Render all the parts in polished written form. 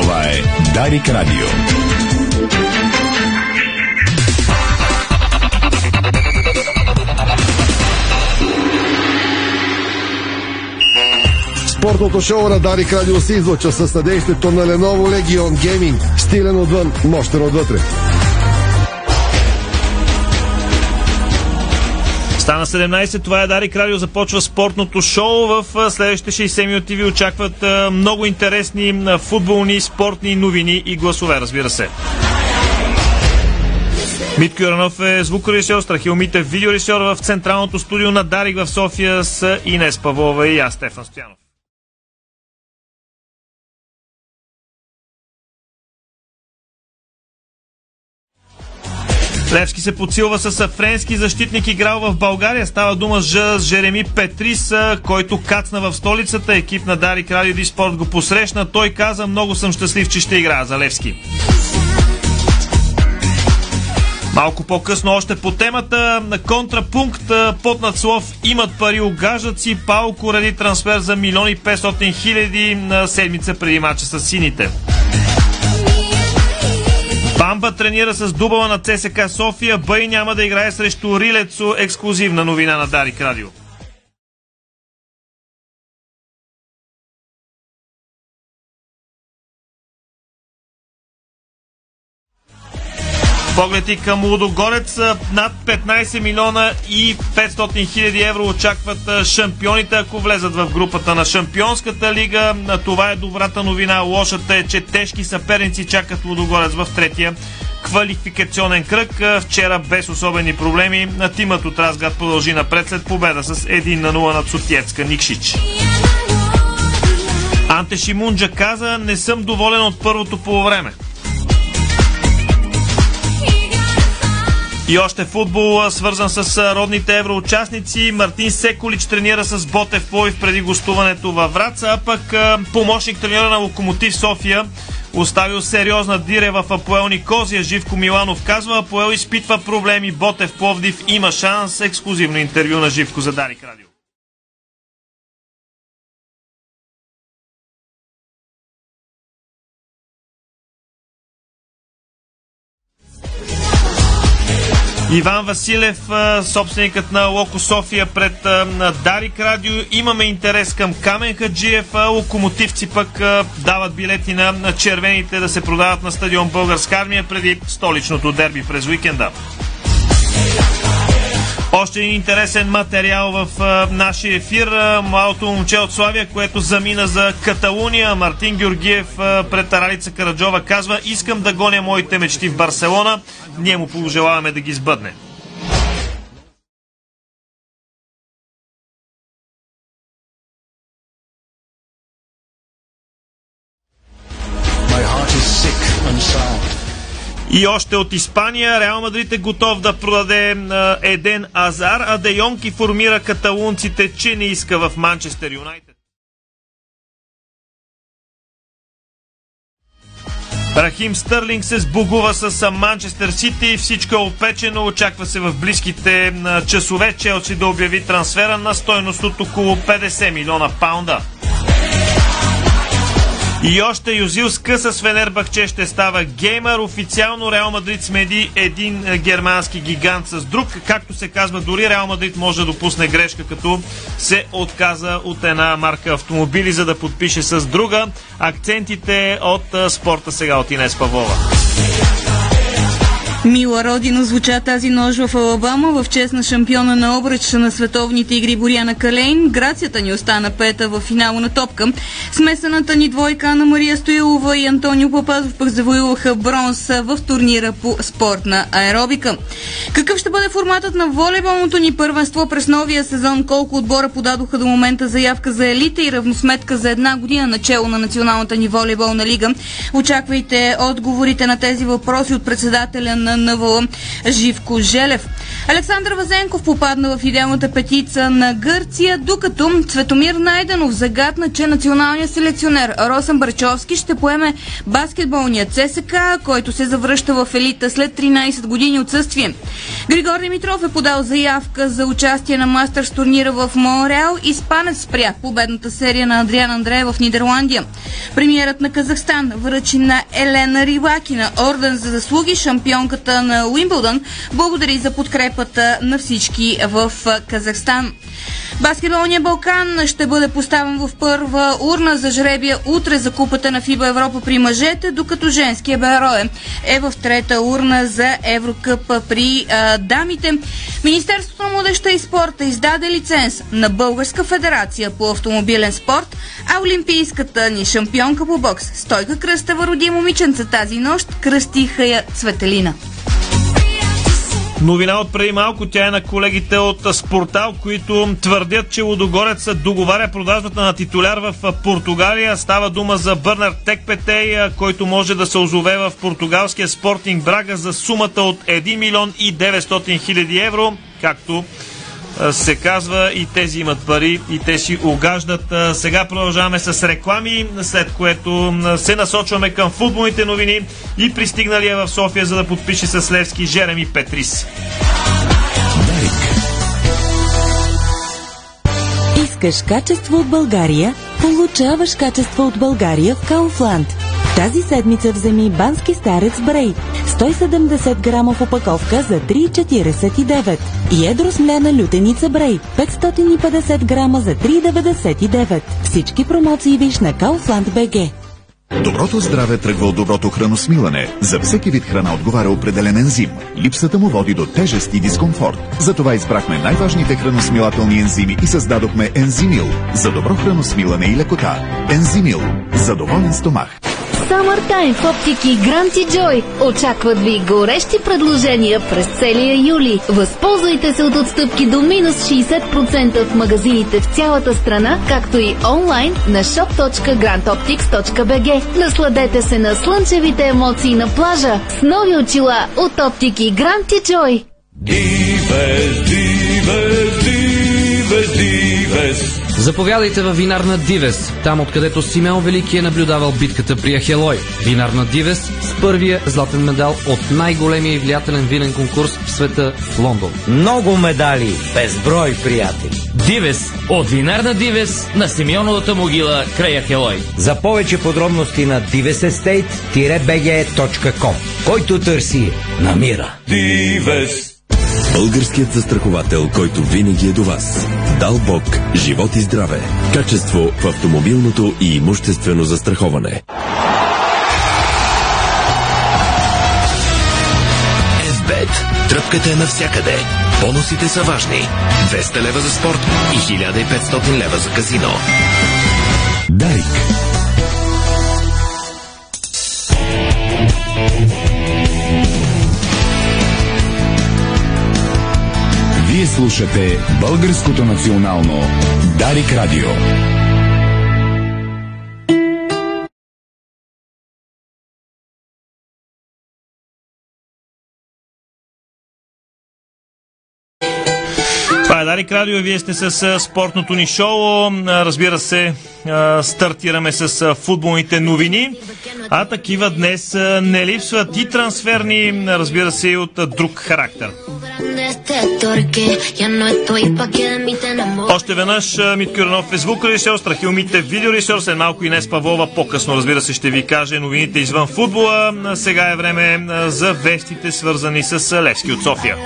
Това е Дарик Радио. Спортното шоу на Дарик Радио се излъчва със съдействието на Lenovo Legion Gaming. Стилен отвън, мощен отвътре. Стана 17, това е Дарик Радио, започва спортното шоу. В следващите 60 минути ви очакват много интересни футболни, спортни новини и гласове, разбира се. Митко Юранов е звукорежисьор, Страхил Митев видеорежисьор. В централното студио на Дарик в София с Инес Павлова и аз, Стефан Стоянов. Левски се подсилва с френски защитник, играл в България. Става дума за Жереми Петрис, който кацна в столицата. Екип на Дарик Радио и Спорт го посрещна. Той каза: много съм щастлив, че ще играя за Левски. Малко по-късно още по темата на контрапункт под надслов "Имат пари огаждаци", Паук ради трансфер за 1 500 000 на седмица преди мача с сините. Бамба тренира с дубъла на ЦСКА София, Бай няма да играе срещу Рилецо. Ексклузивна новина на Дарик Радио. Поглед и към Лудогорец. Над 15 500 000 евро очакват шампионите, ако влезат в групата на Шампионската лига. Това е добрата новина. Лошата е, че тежки съперници чакат Лудогорец в третия квалификационен кръг. Вчера без особени проблеми тимът от Разград продължи напред след победа с 1-0 над Сотиевска Никшич. Анте Шимунджа каза: не съм доволен от първото полувреме. И още футбол, свързан с родните евроучастници. Мартин Секулич тренира с Ботев Пловдив преди гостуването във Враца, а пък помощник треньора на Локомотив София оставил сериозна диря в Апоел Никозия. Живко Миланов казва: Апоел изпитва проблеми, Ботев Пловдив има шанс. Ексклузивно интервю на Живко за Дарик Радио. Иван Василев, собственикът на Локо София, пред Дарик Радио. Имаме интерес към Камен Хаджиев, а локомотивци пък дават билети на червените да се продават на стадион Българска армия преди столичното дерби през уикенда. Още един интересен материал в нашия ефир. Малото момче от Славия, което замина за Каталуния. Мартин Георгиев пред Ралица Караджова казва: искам да гоня моите мечти в Барселона. Ние му пожелаваме да ги сбъдне. И още от Испания. Реал Мадрид е готов да продаде Еден Азар, а Де Йонг информира каталунците, че не иска в Манчестър Юнайтед. Рахим Стърлинг се сбогува с Манчестър Сити. Всичко е опечено. Очаква се в близките часове Челси да обяви трансфера на стойност от около 50 милиона паунда. И още Юзил скъса с Фенербахче ще става геймър. Официално Реал Мадрид смени един германски гигант с друг. Както се казва, дори Реал Мадрид може да допусне грешка, като се отказа от една марка автомобили, за да подпише с друга. Акцентите от спорта сега от Инес Павлова. Мила Родина звуча тази нощ в Алабама в чест на шампиона на обръча на световните игри Боряна Калейн. Грацията ни остана пета в финала на топка. Смесената ни двойка на Мария Стоилова и Антонио Папазов пък завоюваха бронз в турнира по спортна аеробика. Какъв ще бъде форматът на волейболното ни първенство през новия сезон? Колко отбора подадоха до момента заявка за елита и равносметка за една година начело на националната ни волейболна лига? Очаквайте отговорите на тези въпроси от председателя на Живко Желев. Александър Вазенков попадна в идеалната петица на Гърция, докато Цветомир Найденов загадна, че националният селекционер Росен Барчовски ще поеме баскетболният ЦСК, който се завръща в елита след 13 години отсъствие. Григор Димитров е подал заявка за участие на мастърс турнира в Монреал и Испанец спря победната серия на Адриан Андреев в Нидерландия. Премиерът на Казахстан връчи на Елена Ривакина орден за заслуги, шампионката на Уимбълдън. Благодари за подкрепата на всички в Казахстан. Баскетболният Балкан ще бъде поставен в първа урна за жребия утре за Купата на ФИБА Европа при мъжете, докато женския Берое е в трета урна за Еврокъпа при дамите. Министерството на младежта и спорта издаде лиценз на Българска федерация по автомобилен спорт, а олимпийската ни шампионка по бокс Стойка Кръстева роди момиченца тази нощ, кръстиха я Цветелина. Новина от преди малко, тя е на колегите от Спортал, които твърдят, че Лудогорец договаря продажбата на титуляр в Португалия. Става дума за Бърнар Текпете, който може да се озове в португалския Спортинг Брага за сумата от 1 900 000 евро. Както се казва, и тези имат пари, и те си угаждат. Сега продължаваме с реклами, след което се насочваме към футболните новини и пристигналия в София, за да подпише с Левски Жереми Петрис. Искаш качество от България? Получаваш качество от България в Кауфланд. Тази седмица вземи бански старец Брей. 170 грамов опаковка за 3,49. И едро смляна лютеница Брей. 550 грама за 3,99. Всички промоции виж на Kaufland.bg. Доброто здраве тръгва от доброто храносмилане. За всеки вид храна отговаря определен ензим. Липсата му води до тежест и дискомфорт. Затова избрахме най-важните храносмилателни ензими и създадохме Ензимил. За добро храносмилане и лекота. Ензимил. За доволен стомах. Summertime в оптики Гранти Джой. Очакват ви горещи предложения през целия юли. Възползвайте се от отстъпки до минус 60% в магазините в цялата страна, както и онлайн на shop.grantoptics.bg. Насладете се на слънчевите емоции на плажа с нови очила от оптики Гранти Джой. Заповядайте във винарна Дивес, там откъдето Симеон Велики е наблюдавал битката при Ахелой. Винарна Дивес с първия златен медал от най-големия и влиятелен винен конкурс в света в Лондон. Много медали, безброй приятели. Дивес от винарна Дивес на Симеоновата могила край Ахелой. За повече подробности на divesestate-bg.com. Който търси, намира. Дивес. Българският застраховател, който винаги е до вас. Дал Бог, живот и здраве. Качество в автомобилното и имуществено застраховане. FBET. Тръпката е навсякъде. Бонусите са важни. 200 лева за спорт и 1500 лева за казино. Дарик. Вие слушате Българското национално Дарик Радио. Дарик Радио, вие сте с спортното ни шоу. Разбира се, стартираме с футболните новини. А такива днес не липсват, и трансферни, разбира се, и от друг характер. Още веднъж Митко Юранов е звукорежисьор, Страхил Мите видеорежисьор, след малко Инес Павлова. По-късно, разбира се, ще ви каже новините извън футбола. Сега е време за вестите, свързани с Левски от София.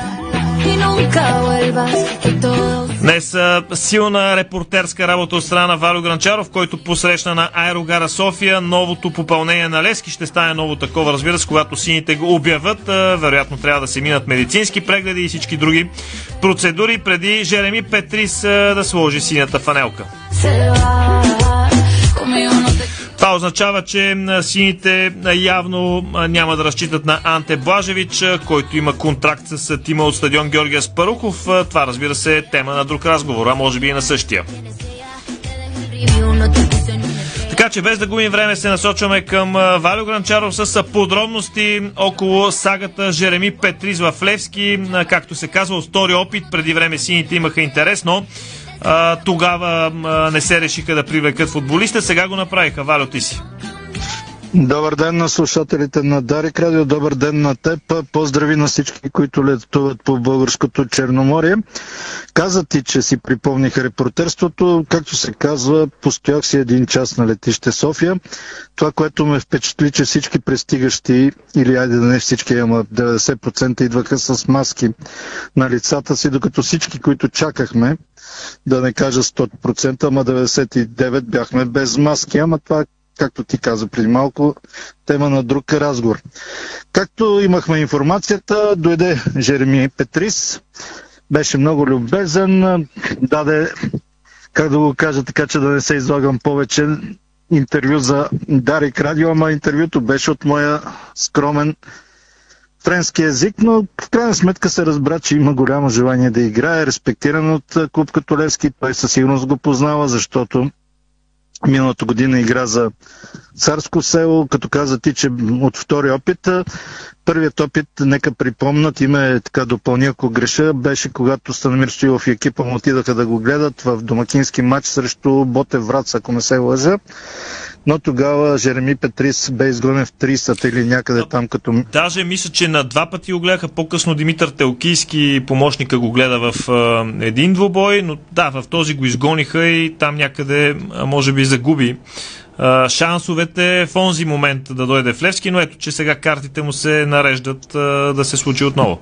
Днес силна репортерска работа от страна на Валю Гранчаров, който посрещна на аерогара София новото попълнение на Левски. Ще стане ново такова, разбира се, когато сините го обявят. Вероятно трябва да се минат медицински прегледи и всички други процедури, преди Жереми Петрис да сложи синята фанелка. Това означава, че сините явно няма да разчитат на Анте Блажевич, който има контракт с тима от стадион Георгия Спарухов. Това, разбира се, е тема на друг разговор, а може би и на същия. Така че без да губим време се насочваме към Валю Гранчаров с подробности около сагата Жереми Петрис в Левски. Както се казва, от втори опит, преди време сините имаха интерес, но тогава не се решиха да привлекат футболиста. Сега го направиха. Валю, ти си. Добър ден на слушателите на Дарик Радио, добър ден на теб, поздрави на всички, които летуват по българското Черноморие. Каза ти, че си припомних репортерството, както се казва, постоях си един час на летище София. Това, което ме впечатли, че всички пристигащи, или айде да не всички, ама 90% идваха с маски на лицата си, докато всички, които чакахме, да не кажа 100%, ама 99% бяхме без маски, ама това, както ти каза преди малко, тема на друг разговор. Както имахме информацията, дойде Жереми Петрис, беше много любезен, даде, как да го кажа, така че да не се излагам повече, интервю за Дарик Радио, ама интервюто беше от моя скромен френски език, но в крайна сметка се разбра, че има голямо желание да играе, респектиран от клуб като Левски, той със сигурност го познава, защото миналата година игра за Царско село, като каза ти, че от втори опит. Първият опит, нека припомнат, име така допълни, ако греша, беше когато Станимир Стоилов и екипа му отидаха да го гледат в домакински матч срещу Ботев Враца, ако не се лъжа. Но тогава Жереми Петрис бе изгонен в 30-та или някъде там като... Даже мисля, че на два пъти го гледаха. По-късно Димитър Телкийски, помощника, го гледа в един двубой, но да, в този го изгониха и там някъде може би загуби шансовете в онзи момент да дойде в Левски, но ето, че сега картите му се нареждат да се случи отново.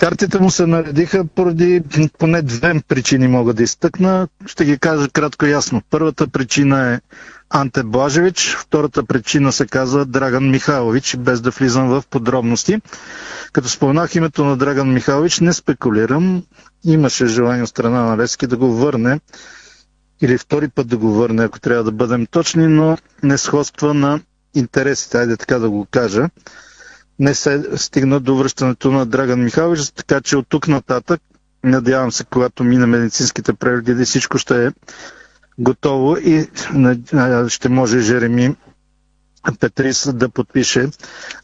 Картите му се наредиха поради поне две причини мога да изтъкна. Ще ги кажа кратко ясно. Първата причина е Анте Блажевич, втората причина се казва Драган Михайлович, без да влизам в подробности. Като споменах името на Драган Михайлович, не спекулирам. Имаше желание от страна на Левски да го върне или втори път да го върне, ако трябва да бъдем точни, но не сходства на интересите, айде така да го кажа. Не се стигна до връщането на Драган Михайлович, така че от тук нататък, надявам се, когато мина медицинските прегледи, всичко ще е готово и ще може Жереми Петрис да подпише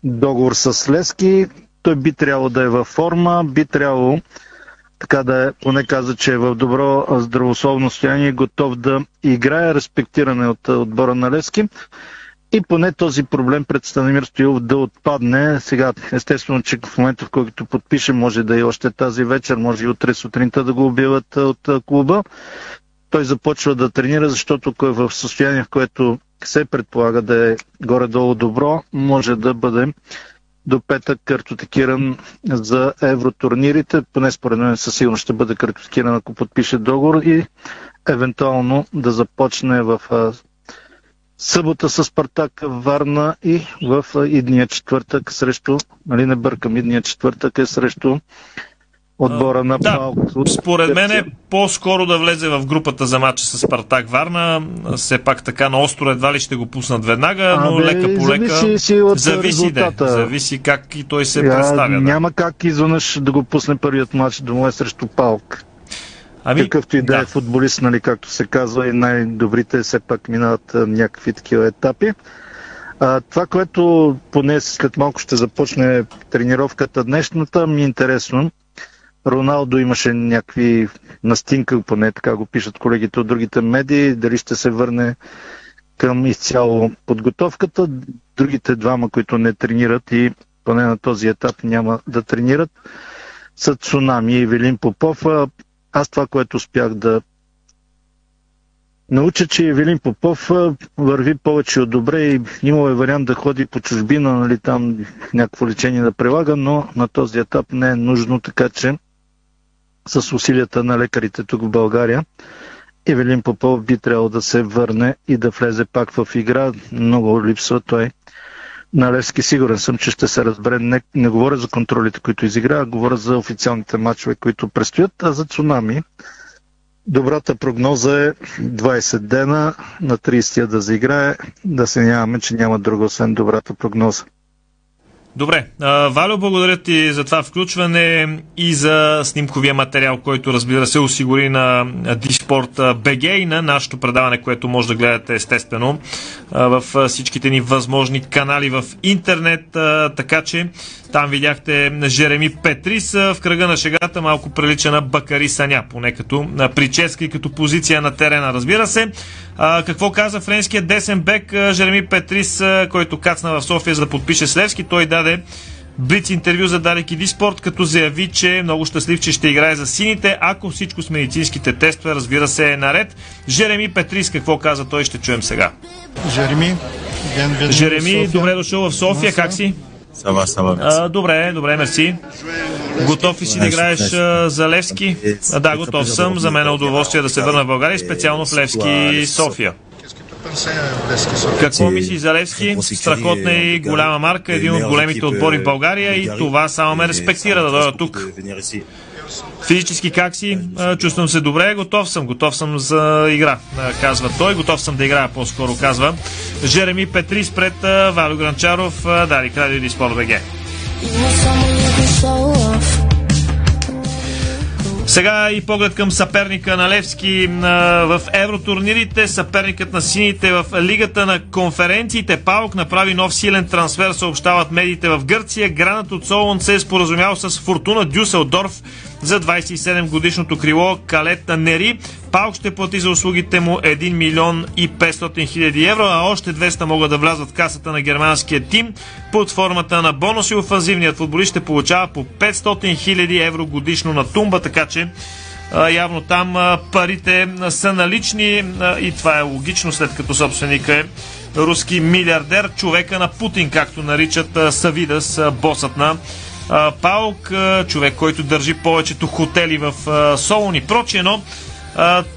договор с Левски. Той би трябвало да е във форма, би трябвало така да е, поне каза, че е в добро здравословно състояние, готов да играе, респектиране от отбора на Левски. И поне този проблем пред Станимир Стоилов да отпадне. Сега, естествено, че в момента, в който подпише, може да и още тази вечер, може и утре сутринта да го убиват от клуба. Той започва да тренира, защото ако е в състояние, в което се предполага да е горе-долу добро, може да бъде до петък картотекиран за евротурнирите. Поне според мен със сигурност ще бъде картотекиран, ако подпише договор и евентуално да започне в събота с Спартак Варна и в идния четвъртък срещу, нали не бъркам, идния четвъртък е срещу отбора на Паук. Да, според мен е по-скоро да влезе в групата за матча с Спартак Варна. Все пак така на остро едва ли ще го пуснат веднага, но лека по лека зависи как и той се представя. Да. Няма как изведнъж да го пусне първият матч домой срещу Паук. Какъвто и да е футболист, нали, както се казва, и най-добрите все пак минават някакви такива етапи. Това, което поне след малко ще започне тренировката днешната, ми е интересно. Роналдо имаше някакви настинка, поне така го пишат колегите от другите медии, дали ще се върне към изцяло подготовката. Другите двама, които не тренират и поне на този етап няма да тренират, са Цунами и Евелин Попов. Аз това, което успях да науча, че Евелин Попов върви повече от добре и имало е вариант да ходи по чужбина, нали, там някакво лечение да прилага, но на този етап не е нужно, така че с усилията на лекарите тук в България Евелин Попов би трябвало да се върне и да влезе пак в игра. Много липсва той на Левски. Сигурен съм, че ще се разбере. Не говоря за контролите, които изигра, а говоря за официалните матчове, които предстоят. А за Цунами добрата прогноза е 20 дена на 30-я да заиграе. Да се нямаме, че няма друго, освен добрата прогноза. Добре, Валю, благодаря ти за това включване и за снимковия материал, който разбира се осигури на Disport.bg и на нашето предаване, което може да гледате естествено в всичките ни възможни канали в интернет, така че там видяхте Жереми Петрис, в кръга на шегата малко прилича на Бакари Саня, поне като прическа и като позиция на терена, разбира се. Какво каза френският десен бек Жереми Петрис, който кацна в София за да подпише с Левски? Той даде блиц интервю за Дарики Диспорт, като заяви, че е много щастлив, че ще играе за сините, ако всичко с медицинските тестове, разбира се, е наред. Жереми Петрис, какво каза той, ще чуем сега. Жереми, добре дошъл в София, как си? Добре, добре, мерси. Готов ли си да играеш за Левски? Да, готов съм. За мен е удоволствие да се върна в България, специално в Левски София. Какво мислиш за Левски? Страхотна и голяма марка, един от големите отбори в България и това само ме респектира да дойда тук. Физически как си? Чувствам се добре, готов съм за игра, казва той. Готов съм да играя по-скоро, казва Жереми Петрис пред Валю Гранчаров, Дарик Радио и Спорт.бг. Сега и поглед към съперника на Левски в евротурнирите. Съперникът на сините в Лигата на конференциите, Паук, направи нов силен трансфер, съобщават медиите в Гърция. Гранат от Солун се е споразумял с Фортуна Дюселдорф за 27-годишното крило Калет Нери. Паук ще плати за услугите му 1 500 000 евро, а още 200 могат да влязат в касата на германския тим под формата на бонуси. Офанзивният футболист ще получава по 500 000 евро годишно на тумба, така че явно там парите са налични и това е логично, след като собственика е руски милиардер, човека на Путин, както наричат Савидас, босът на Паук, човек, който държи повечето хотели в Солун и прочие, но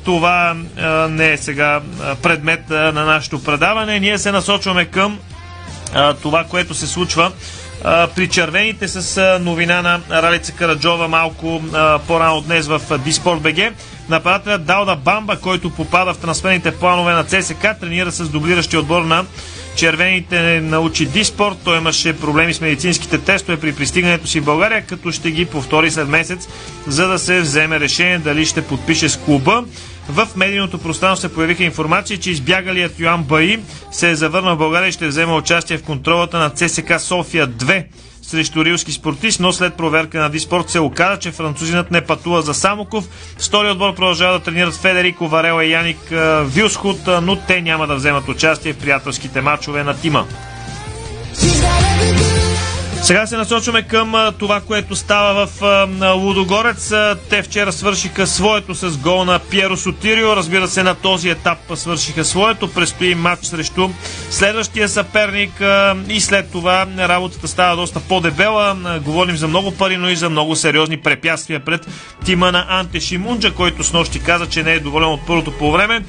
това не е сега предмет на нашето предаване. Ние се насочваме към това, което се случва при червените с новина на Ралица Караджова малко по-рано днес в Disport.bg. Нападателят Дауда Бамба, който попада в трансферните планове на ЦСКА, тренира с дублиращия отбор на червените, научи Диспорт. Той имаше проблеми с медицинските тестове при пристигането си в България, като ще ги повтори след месец, за да се вземе решение дали ще подпише с клуба. В медийното пространство се появиха информации, че избягалият Йоан Баи се е завърнал в България и ще вземе участие в контролата на ЦСКА София 2 срещу рилски спортист, но след проверка на Диспорт се оказа, че французинът не пътува за Самоков. Втори отбор продължава да тренират Федерико Варела и Яник Вилсхут, но те няма да вземат участие в приятелските мачове на тима. Сега се насочваме към това, което става в Лудогорец. Те вчера свършиха своето с гол на Пиеро Сотирио. Разбира се, на този етап свършиха своето. Предстои матч срещу следващия съперник и след това работата става доста по-дебела. Говорим за много пари, но и за много сериозни препятствия пред тима на Анте Шимунджа, който снощи каза, че не е доволен от първото полувреме.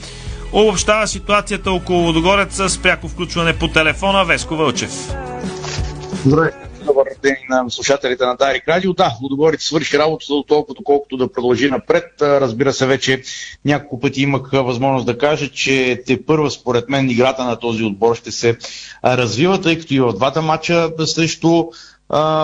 Обобщава ситуацията около Лудогорец с пряко включване по телефона Веско Вълчев. Добре. Добър ден на слушателите на Дарик Радио. Да, Лудогорец свърши работата до толкова, колкото да продължи напред. Разбира се, вече няколко пъти имах възможност да кажа, че тепърва според мен играта на този отбор ще се развива, тъй като и в двата матча срещу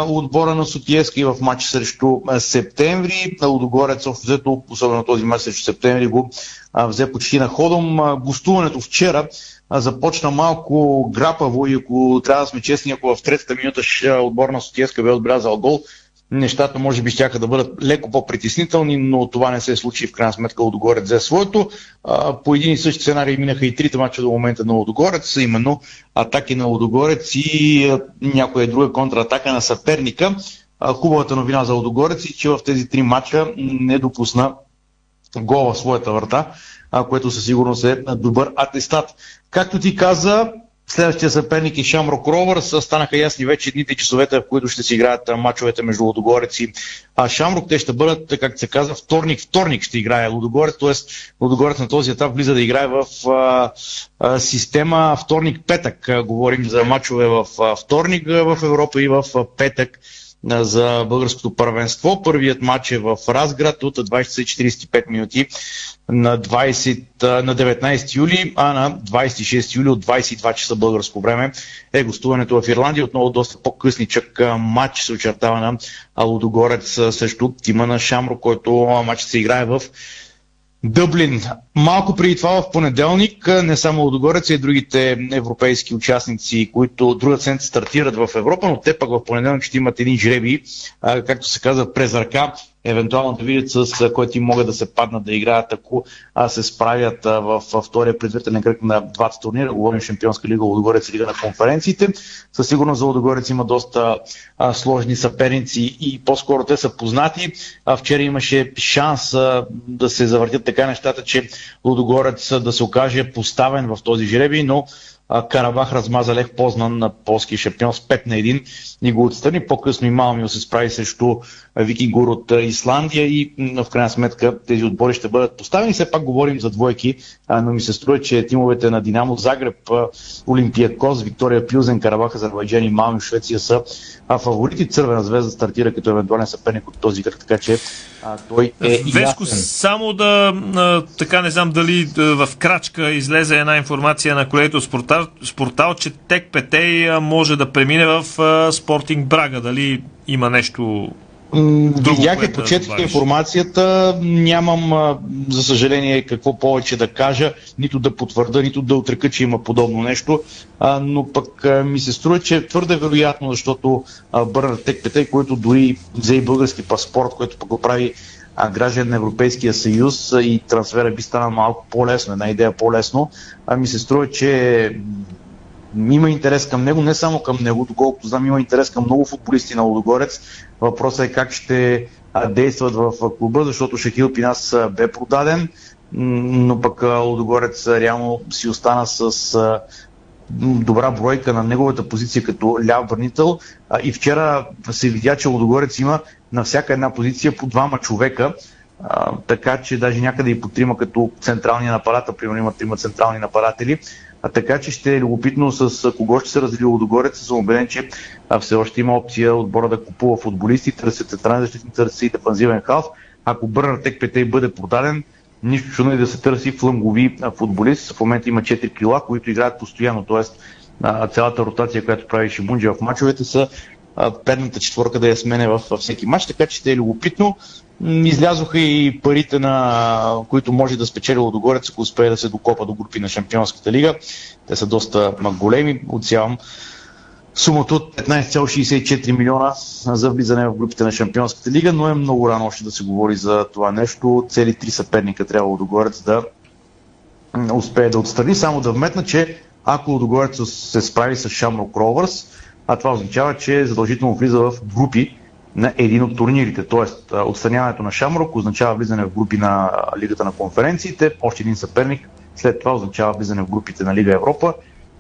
отбора на Сотиевски и в матча срещу Септември. Лудогорец, взето, особено този матч срещу Септември, го взе почти на ходом. Гостуването вчера започна малко грапаво и ако трябва да сме честни, ако в третата минута отбор на Сотиевска бе отбелязал гол, нещата може би щяха да бъдат леко по-притеснителни, но това не се случи. В крайна сметка Лудогорец взе своето. По един и същи сценарий минаха и трите мача до момента на Лудогорец, именно атаки на Лудогорец и някоя друга контратака на съперника. Хубавата новина за Лудогорец е, че в тези три мача не допусна гол в своята врата, което със сигурност е добър атестат. Както ти каза, следващия съперник е Шамрок Роверс. Станаха ясни вече дните, часовете, в които ще си играят мачовете между Лудогорец и Шамрок. Те ще бъдат, както се казва, вторник ще играе Лудогорец, т.е. Лудогорец на този етап влиза да играе в система вторник-петък. Говорим за мачове в вторник в Европа и в петък за българското първенство. Първият матч е в Разград от 20:45 минути на 19 юли, а на 26 юли от 22 часа българско време е гостуването в Ирландия. Отново доста по-късничък матч се очертава на Лудогорец срещу тима на Шамрок, който матч се играе в Дъблин. Малко преди това в понеделник не само Лудогорец, а и другите европейски участници, които другата седмица стартират в Европа, но те пък в понеделник ще имат един жребий, както се казва, през ръка. Евентуално да видят с който им могат да се паднат да играят, ако се справят във втория предварителен кръг на двата турнира. Говорим Шампионска лига, Лудогорец и Лига на конференциите. Със сигурност за Лудогорец има доста сложни съперници и по-скоро те са познати. Вчера имаше шанс да се завъртят така нещата, че Лудогорец да се окаже поставен в този жребий, но Карабах размаза Лех Познан на полския шампион с 5-1 и го отстрани. По-късно и Малмио се справи срещу Викингур от Исландия и в крайна сметка тези отбори ще бъдат поставени. Все пак говорим за двойки, но ми се струва, че тимовете на Динамо Загреб, Олимпиакос, Виктория Плюзен, Карабах, Азербайджан и Малмио, Швеция са фаворити. Цървена звезда стартира като евентуален съперник от този кръг, така че той е ясен. Веско, само така не знам дали в крачка излезе една информация на колегите от Спортал, че Текпете може да премине в Спортинг Брага. Дали има нещо друго? Видях и почетих информацията. Нямам, за съжаление, какво повече да кажа, нито да потвърда, нито да отрека, че има подобно нещо. Но пък ми се струва, че твърде вероятно, защото Бърнар Текпете, който дори взе и български паспорт, който пък го прави граждан на Европейския съюз и трансфера би станал малко по-лесно, една идея по-лесно, ми се струва, че има интерес към него, не само към него, доколкото знам, има интерес към много футболисти на Лудогорец. Въпросът е как ще действат в клуба, защото Шахил Пинас бе продаден, но пък Лудогорец реално си остана с добра бройка на неговата позиция като ляв бранител. И вчера се видя, че Лудогорец има на всяка една позиция по двама човека, така че даже някъде и по трима като централния нападател, примерно има трима централни нападатели, така че ще е любопитно с кого ще се развива Лудогорец. Съм убеден, че все още има опция отбора да купува футболисти, търси централен защитник, търси и дефанзивен халф. Ако Бърнар Текпете бъде продаден, нищо чудно и да се търси флангови футболист. В момента има 4 крила, които играят постоянно, т.е. цялата ротация, която прави Шимунджа в мачовете, са предната четворка да я смене във всеки матч, така че ще е любопитно. Излязоха и парите, на които може да спечели Лудогорец, ако успее да се докопа до групи на Шампионската лига. Те са доста големи. Отсявам сумата от 15,64 милиона за влизане в групите на Шампионската лига, но е много рано още да се говори за това нещо. Цели 3 съперника трябва Лудогорец да успее да отстрани. Само да вметна, че ако Лудогорец се справи с Шамрок Роверс, това означава, че задължително влиза в групи на един от турнирите. Тоест, отстраняването на Шамрок означава влизане в групи на Лигата на конференциите, още един съперник, след това означава влизане в групите на Лига Европа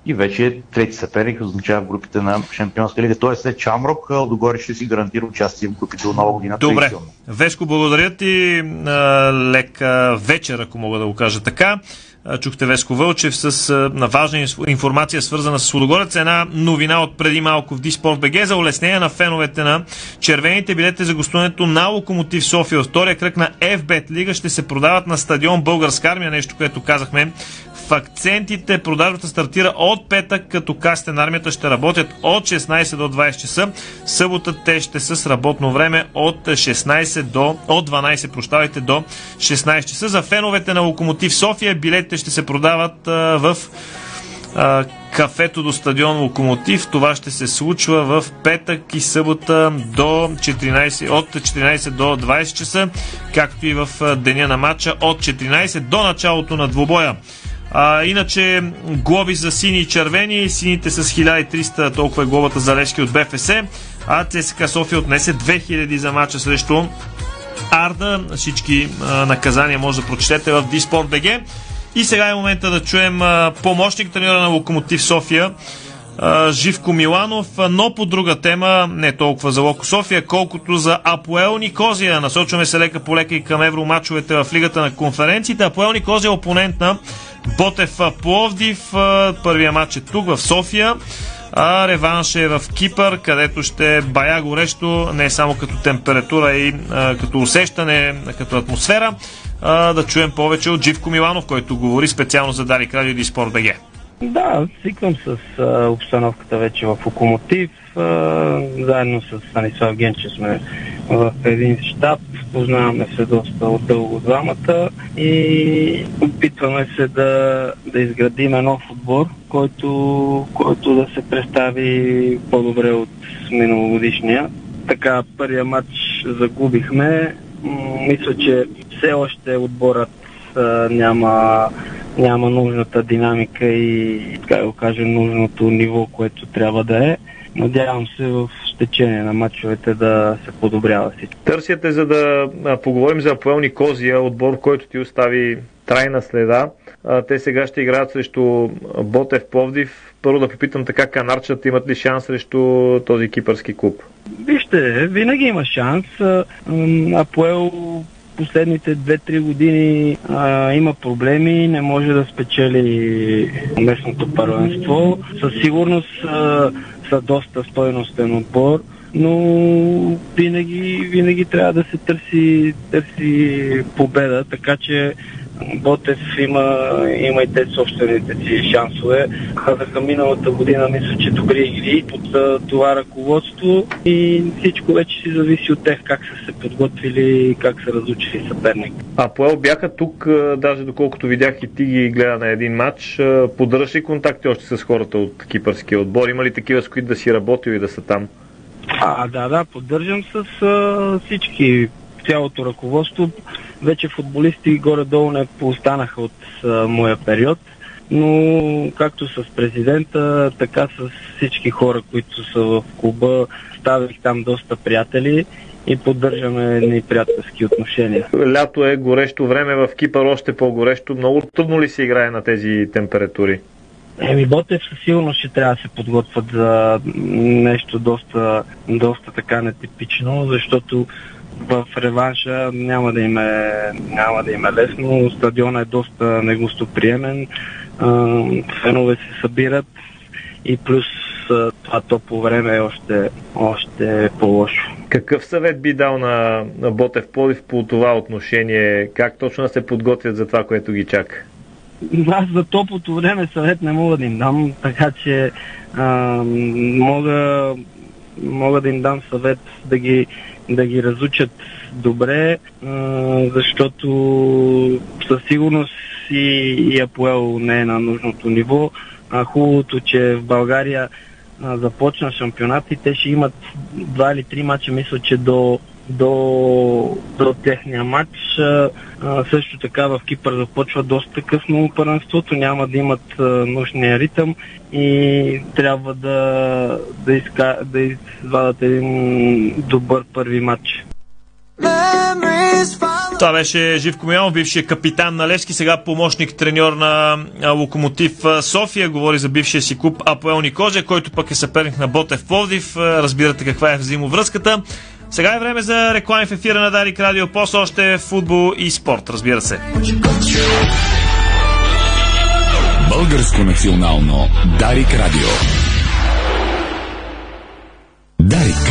и вече трети съперник означава в групите на Шампионска лига. Тоест, след Шамрок Лудогорец ще си гарантира участие в групите от Нова година. Добре. Веско, благодаря ти. Лека вечер, ако мога да го кажа така. Чухте Веско Вълчев с важна информация, свързана с Лудогорец. Една новина от преди малко в Диспорт.бг за улеснение на феновете на червените билети за гостуването на Локомотив София. Втория кръг на FBET Лига ще се продават на стадион Българска армия, нещо, което казахме в акцентите. Продажбата стартира от петък, като касите на армията ще работят от 16 до 20 часа. Събота те ще са с работно време от 12 до 16 часа. За феновете на Локомотив София билетите ще се продават в кафето до стадион Локомотив. Това ще се случва в петък и събота от 14 до 20 часа, както и в деня на матча от 14 до началото на двубоя. Иначе глоби за сини и червени. Сините с 1300, толкова е глобата за Левски от БФС, а ЦСКА София отнесе 2000 за матча срещу Арда. Всички наказания може да прочетете в Диспорт.бг. И сега е момента да чуем помощник треньора на Локомотив София Живко Миланов, но по друга тема, не толкова за Локо София, колкото за Апоел Никозия. Насочваме се лека по лека и към евромачовете в Лигата на конференциите. Апоел Никозия е опонент на Ботев Пловдив. Първия матч е тук в София. А реванш е в Кипър, където ще бая горещо, не само като температура, и като усещане, като атмосфера. Да чуем повече от Живко Миланов, който говори специално за Дарик Радио и Спорт БГ. Да, свиквам с обстановката вече в Локомотив. Заедно с Станислав Генче сме в един щаб. Познаваме се доста от дълго двамата и опитваме се да изградим нов отбор, който да се представи по-добре от миналогодишния. Така, първия матч загубихме. Мисля, че все още отборът няма нужната динамика и, така да го кажа, нужното ниво, което трябва да е. Надявам се в течение на матчовете да се подобрява всичко. Търсяте, за да поговорим за Апоел Никозия, отбор, който ти остави трайна следа. Те сега ще играят срещу Ботев Пловдив. Първо да попитам така, канарчата имат ли шанс срещу този кипърски клуб? Вижте, винаги има шанс. Апоел последните 2-3 години има проблеми, не може да спечели местното първенство. Със сигурност са доста стойностен отбор, но винаги трябва да се търси победа, така че Ботев има и те собствените си шансове. Казаха миналата година, мисля, че добри игри под това ръководство и всичко вече си зависи от тях, как са се подготвили и как са разучили съперник. Апоел бяха тук, даже доколкото видях и ти ги гледа на един матч. Поддържаш ли контакти още с хората от кипърския отбор? Има ли такива, с които да си работил и да са там? Да, поддържам с всички, цялото ръководство. Вече футболисти горе-долу не поостанаха от моя период, но както с президента, така с всички хора, които са в клуба, ставих там доста приятели и поддържаме едни приятелски отношения. Лято е горещо време, в Кипър още по-горещо. Много трудно ли се играе на тези температури? Ботев със сигурност ще трябва да се подготвят за нещо доста така нетипично, защото в реванша няма да им е лесно. Стадиона е доста негостоприемен, фенове се събират и плюс това топло време е още по-лошо. Какъв съвет би дал на Ботев Пловдив по това отношение? Как точно да се подготвят за това, което ги чака? Аз за топлото време съвет не мога да им дам, така че мога да им дам съвет да ги разучат добре, защото със сигурност и Апоел не е на нужното ниво. Хубавото, че в България започна шампионат и те ще имат 2 или 3 матча, мисля, че до техния матч. Също така в Кипър започва доста късно първенството, няма да имат нужния ритъм и трябва да извадат един добър първи матч. Това беше Живко Миланов, бившия капитан на Левски, сега помощник треньор на Локомотив София. Говори за бившия си клуб Апоел Никозия, който пък е съперник на Ботев Пловдив. Разбирате каква е взаимовръзката. Сега е време за реклами в ефира на Дарик Радио, после още футбол и спорт, разбира се. Българско национално Дарик Радио. Дарик.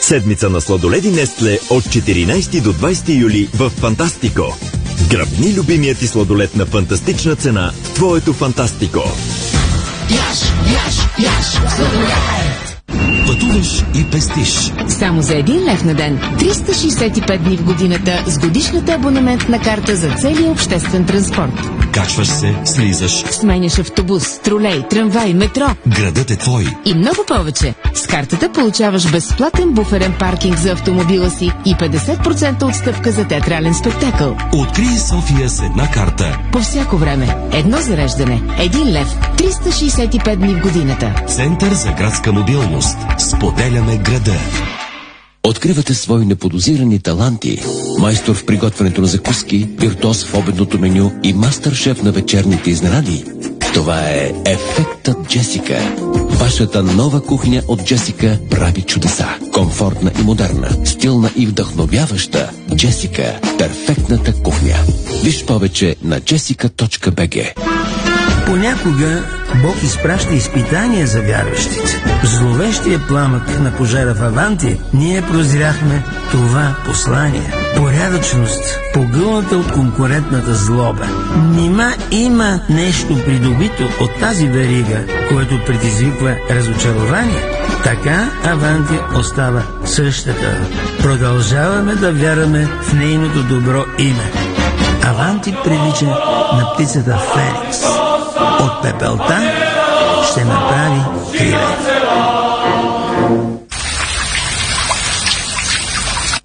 Седмица на сладоледи Нестле от 14 до 20 юли в Фантастико. Грабни любимият ти сладолед на фантастична цена в твоето Фантастико. Пътуваш и пестиш. Само за 1 лев на ден. 365 дни в годината с годишната абонаментна карта за целия обществен транспорт. Качваш се, слизаш, сменяш автобус, тролей, трамвай, метро. Градът е твой. И много повече. С картата получаваш безплатен буферен паркинг за автомобила си и 50% отстъпка за театрален спектакъл. Открий София с една карта. По всяко време. Едно зареждане. 1 лев. 365 дни в годината. Център за градска мобилност. Споделяме града. Откривате свои неподозирани таланти. Майстор в приготвянето на закуски, виртуоз в обедното меню и мастер-шеф на вечерните изненади. Това е ефектът Джесика. Вашата нова кухня от Джесика прави чудеса. Комфортна и модерна, стилна и вдъхновяваща. Джесика – перфектната кухня. Виж повече на jessica.bg. Понякога Бог изпраща изпитания за вярващите. В зловещия пламък на пожара в Аванти ние прозряхме това послание. Порядъчност, погълната от конкурентната злоба. Нима има нещо придобито от тази верига, което предизвиква разочарование? Така Аванти остава същата. Продължаваме да вярваме в нейното добро име. Аванти прилича на птицата Феникс. От пепелта ще направи криле.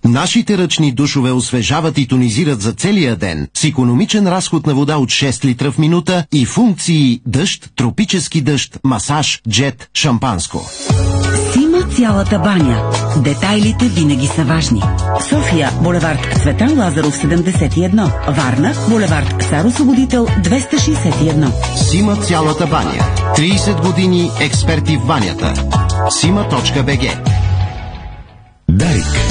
Нашите ръчни душове освежават и тонизират за целия ден с икономичен разход на вода от 6 литра в минута и функции дъжд, тропически дъжд, масаж, джет, шампанско. Сима цялата баня. Детайлите винаги са важни. София, булевард Светан Лазаров 71. Варна, булевард Цар-Освободител 261. Сима цялата баня. 30 години експерти в банята. Sima.bg. Дарик.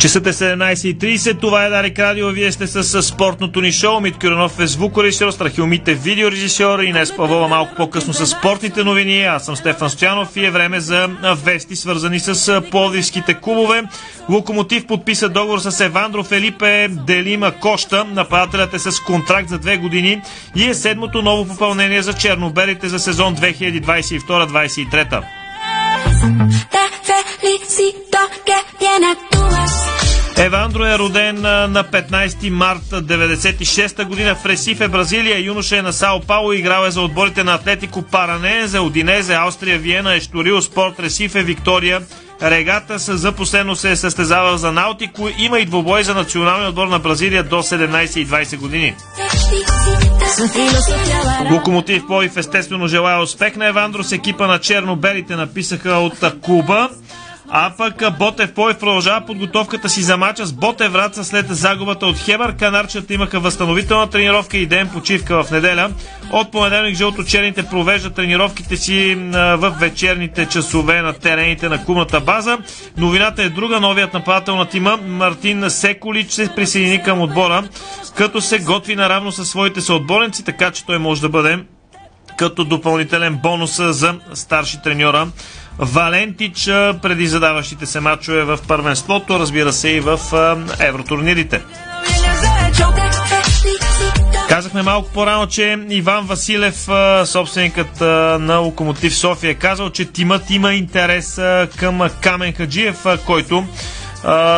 Часът е 17.30, това е Дарик Радио, вие сте с спортното ни шоу. Мит Кюренов е звукорежисьор, Страхил Мит е видеорежисьор и днес Павлова малко по-късно с спортните новини. Аз съм Стефан Стоянов и е време за вести, свързани с пловдивските клубове. Локомотив подписа договор с Евандро Фелипе Делима Кошта. Нападателят е с контракт за 2 години и е 7-то ново попълнение за чернобелите за сезон 2022-2023. Евандро е роден на 15 март 1996 година в Ресифе, Бразилия. Юноша е на Сао Пауло, играл е за отборите на Атлетико Паранензе, Удинезе, Австрия, Виена, Ещорил, Спорт, Ресифе, Виктория, Регата. За последно се е състезавал за Наутико. Има и двубой за националния отбор на Бразилия до 17 и 20 години. Локомотив Пловдив естествено желая успех на Евандро с екипа на черно-белите, написаха от Куба. А пък Ботев Пловдив продължава подготовката си за мача с Ботев Враца след загубата от Хебър. Канарчата имаха възстановителна тренировка и ден почивка в неделя. От понеделник жълточерните провеждат тренировките си в вечерните часове на терените на клубната база. Новината е друга. Новият нападател на тима Мартин Секулич се присъедини към отбора, като се готви наравно със своите съотборници, така че той може да бъде като допълнителен бонус за старши треньора Валентич преди задаващите се мачове в първенството, разбира се и в евротурнирите. Казахме малко по-рано, че Иван Василев, собственикът на Локомотив София, е казал, че тимът има интерес към Камен Хаджиев, който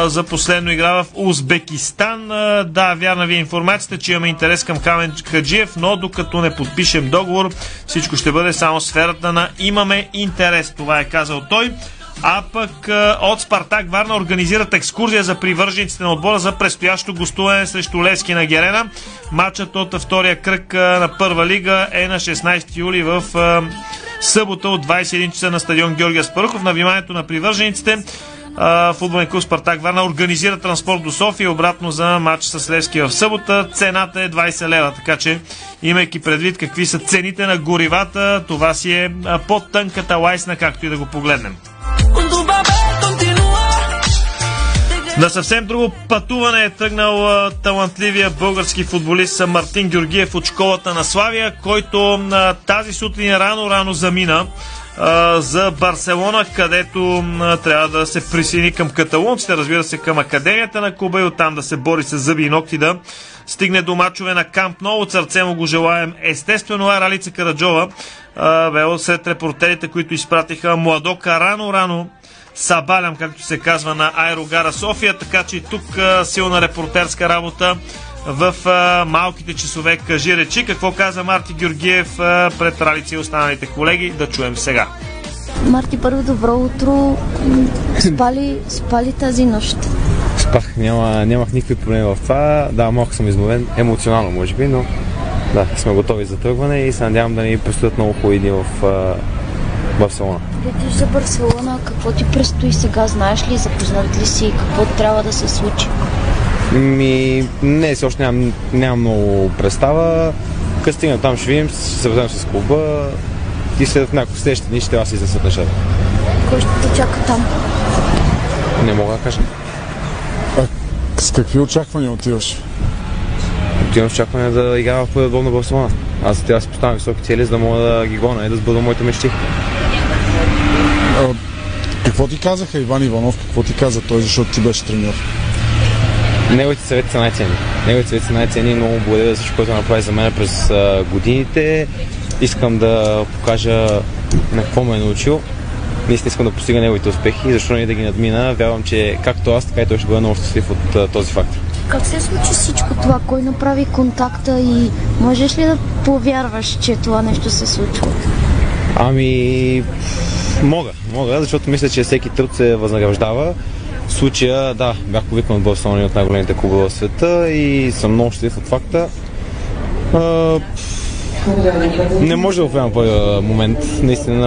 за последно игра в Узбекистан. Да, вярна ви е информацията, че имаме интерес към Камен Хаджиев, но докато не подпишем договор, всичко ще бъде само сферата на имаме интерес. Това е казал той. А пък от Спартак Варна организират екскурзия за привържениците на отбора за предстоящо гостуване срещу Левски на Герена. Матчът от втория кръг на първа лига е на 16 юли в събота от 21 часа на стадион Георги Аспарухов. На вниманието на привържениците футболен клуб Спартак Варна организира транспорт до София и обратно за матч с Левски в събота. Цената е 20 лева, така че имайки предвид какви са цените на горивата, това си е по-тънката лайсна, както и да го погледнем. На съвсем друго пътуване е тръгнал талантливия български футболист Мартин Георгиев от школата на Славия, който тази сутрин рано замина за Барселона, където трябва да се присъедини към каталонците, разбира се, към академията на клуба и оттам да се бори с зъби и ногти да стигне до мачове на Камп Ноу. От сърце му го желаем. Естествено, Ралица Караджова бе сред репортерите, които изпратиха младока рано Сабалям, както се казва, на аерогара София, така че и тук силна репортерска работа в малките часове. Кажи речи, какво каза Марти Георгиев пред Ралица и останалите колеги, да чуем сега. Марти, първо добро утро. Спали тази нощ? Спах, нямах никакви проблеми в това. Да, малко съм изморен, емоционално може би, но да, сме готови за тръгване и се надявам да ни предстоят много хубави дни в Барселона. Летиш за Барселона, какво ти предстои сега? Знаеш ли, запознат ли си, какво трябва да се случи? Не, също нямам много представа. Къде стигна там, ще видим, ще се съвзем с клуба и след някои следващите дни ще трябва да се изнесат нещата. Кой ще те чака там? Не мога да кажа. А с какви очаквания отиваш? Отивам с очакване да играя в пълен на Барселона. Аз трябва да си поставям високи цели, за да мога да ги гона и да сбъдам моите мечти. Какво ти казаха Иван Иванов? Какво ти каза той, защото ти беше треньор? Неговите съвети са най-ценни. Много благодаря за всичко, което направи за мен през годините. Искам да покажа на какво ме е научил. Наистина искам да постига неговите успехи, защо не да ги надмина. Вярвам, че както аз, така и той ще бъде много щастлив от този факт. Как се случи всичко това? Кой направи контакта и можеш ли да повярваш, че това нещо се случва? Мога, защото мисля, че всеки труд се възнаграждава. В случая, да, бях повикан от Барселона, от най-големите клубове в света и съм много щастлив от факта. Не може да оправям първия момент, наистина не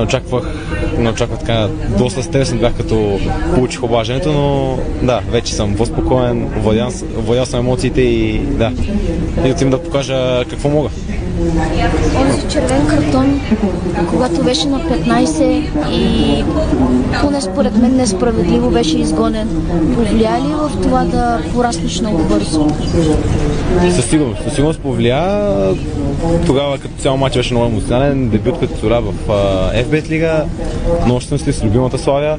очаквах така, доста стресен бях като получих обаждането, но да, вече съм възпокоен, овладял съм емоциите и да, идвам да покажа какво мога. Онзи червен картон, когато беше на 15 и поне според мен несправедливо беше изгонен, повлия ли в това да пораснеш много бързо? Със сигурност повлия. Тогава като цял матч беше много емоционален, дебют като тора в FBET лига, много съм с любимата Славия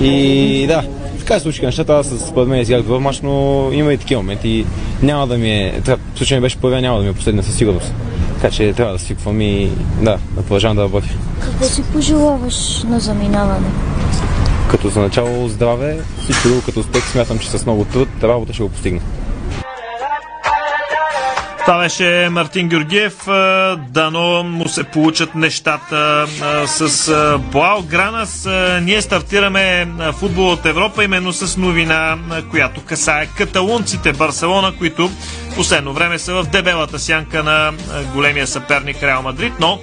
и да, така се случиха нещата, според мен изиграх добър мач, но има и такива моменти, няма да ми е, в случай ми беше първия, няма да ми е последния със сигурност, така че трябва да свиквам и да продължавам да работя. Какво си пожелаваш на заминаване? Като за начало здраве, всичко друго като успех, смятам, че с много труд работа ще го постигна. Това беше Мартин Георгиев, дано му се получат нещата с Блау Гранас. Ние стартираме футбол от Европа именно с новина, която касае каталонците Барселона, които в последно време са в дебелата сянка на големия съперник Реал Мадрид, но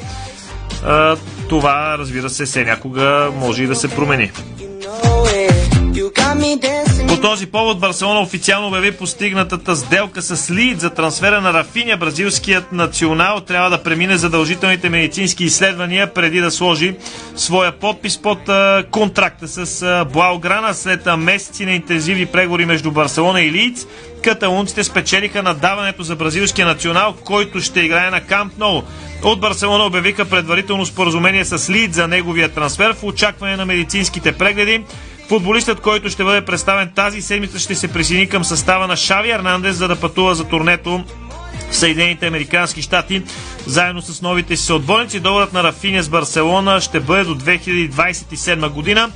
това, разбира се, все някога може и да се промени. По този повод Барселона официално обяви постигнатата сделка с Лид за трансфера на Рафиня. Бразилският национал трябва да премине задължителните медицински изследвания преди да сложи своя подпис под контракта с Блауграна. След месеци на интензивни преговори между Барселона и Лидс, каталунците спечелиха наддаването за бразилския национал, който ще играе на Камп Ноу. От Барселона обявиха предварително споразумение с Лид за неговия трансфер в очакване на медицинските прегледи. Футболистът, който ще бъде представен тази седмица, ще се присъедини към състава на Шави Ернандес, за да пътува за турнето в Съединените американски щати заедно с новите си съотборници. Договорът на Рафиня с Барселона ще бъде до 2027 година.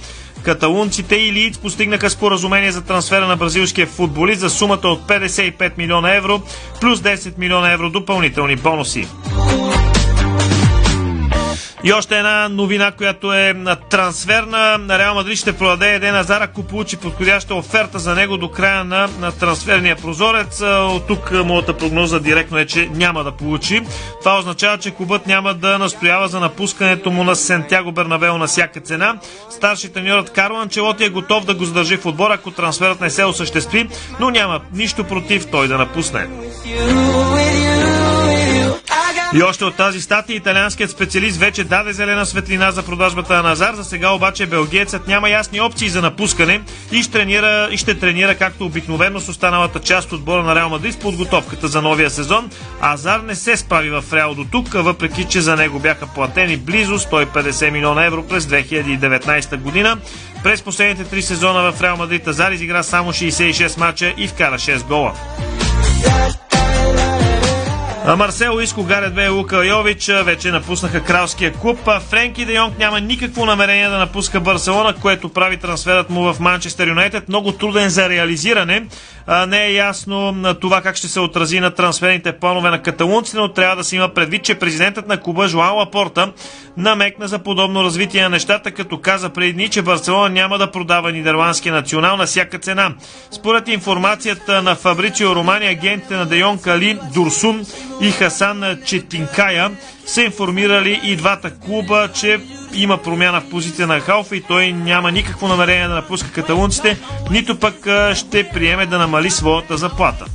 Каталунците и Лидс постигнаха споразумение за трансфера на бразилския футболист за сумата от 55 милиона евро плюс 10 милиона евро допълнителни бонуси. И още една новина, която е трансферна. Реал Мадрид ще продаде Еден Азар, ако получи подходяща оферта за него до края на трансферния прозорец. От тук моята прогноза директно е, че няма да получи. Това означава, че клубът няма да настоява за напускането му на Сантьяго Бернабео на всяка цена. Старши треньорът Карло Анчелоти е готов да го задържи в отбора, ако трансферът не се осъществи, но няма нищо против той да напусне. И още от тази статия италианският специалист вече даде зелена светлина за продажбата на Азар. За сега обаче белгиецът няма ясни опции за напускане и ще тренира както обикновено с останалата част от отбора на Реал Мадрид с подготовката за новия сезон. Азар не се справи в Реал до тук, въпреки че за него бяха платени близо 150 милиона евро през 2019 година. През последните 3 сезона в Реал Мадрид Азар изигра само 66 мача и вкара 6 гола. Марсело Иско, Гарет Бейл и Лука Йович вече напуснаха кралския клуб. Френки де Йонг няма никакво намерение да напуска Барселона, което прави трансферът му в Манчестър Юнайтед много труден за реализиране. Не е ясно това как ще се отрази на трансферните планове на каталунците, но трябва да се има предвид, че президентът на клуба Жоан Лапорта намекна за подобно развитие на нещата, като каза преди дни, че Барселона няма да продава нидерландския национал на всяка цена. Според информацията на Фабрицио Романи, агентите на Де Йонг, Али Дурсун и Хасан Четинкая са информирали и двата клуба, че има промяна в позиция на халфа и той няма никакво намерение да напуска каталунците, нито пък ще приеме да намали своята заплата.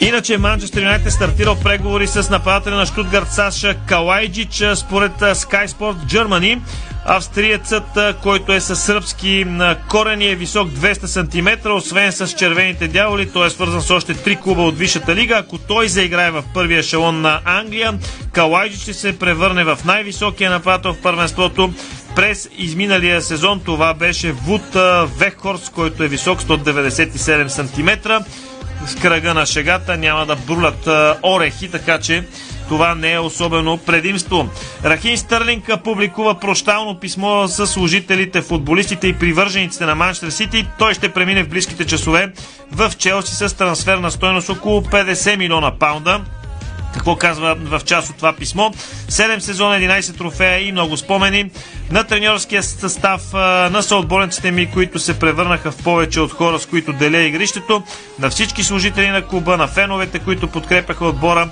Иначе Манчестър Юнайтед стартирал преговори с нападателя на Штутгарт Саша Калайджич. Според Sky Sport Germany, австриецът, който е със сръбски корени, е висок 200 см, освен с червените дяволи. Той е свързан с още 3 клуба от Висшата лига. Ако той заиграе в първия ешелон на Англия, Калайджич ще се превърне в най-високия нападател в първенството. През изминалия сезон това беше Вуд Вехорст, който е висок 197 см. С кръга на шегата няма да брулят орехи, така че това не е особено предимство. Рахим Стърлинг публикува прощално писмо с служителите, футболистите и привържениците на Манчестър Сити. Той ще премине в близките часове в Челси с трансферна стойност около 50 милиона паунда. Какво казва в част от това писмо? 7 сезона, 11 трофея и много спомени. На треньорския състав, на съотборниците ми, които се превърнаха в повече от хора, с които деля игрището, на всички служители на клуба, на феновете, които подкрепяха отбора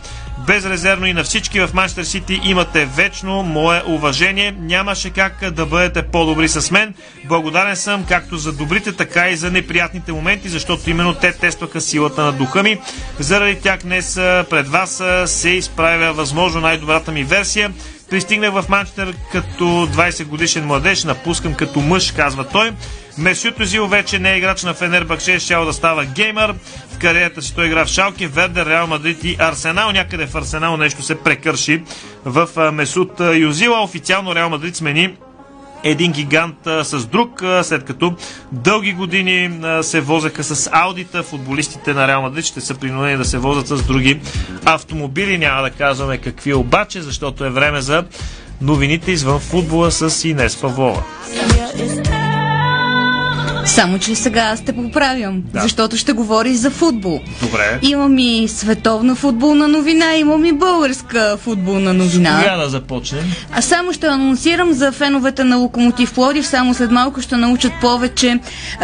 безрезервно и на всички в Манчестър Сити, имате вечно мое уважение. Нямаше как да бъдете по-добри с мен. Благодарен съм както за добрите, така и за неприятните моменти, защото именно те тестваха силата на духа ми. Заради тях днес пред вас се изправя възможно най-добрата ми версия. Пристигнах в Манчестър като 20 годишен младеж, напускам като мъж, казва той. Месю Тозил вече не е играч на Фенербахче, щял да става геймър. В кариерата си той игра в Шалке, Вердер, Реал Мадрид и Арсенал. Някъде в Арсенал нещо се прекърши в Месут Юзила. Официално Реал Мадрид смени един гигант с друг, след като дълги години се возеха с Аудита. Футболистите на Реал Мадрид ще са принудени да се возят с други автомобили. Няма да казваме какви обаче, защото е време за новините извън футбола с Инес Павлова. Само, че сега сте поправям, да, защото ще говориш за футбол. Добре. Имам и световна футболна новина, имам и българска футболна новина. Сега да започнем. А само ще анонсирам за феновете на Локомотив Пловдив, само след малко ще научат повече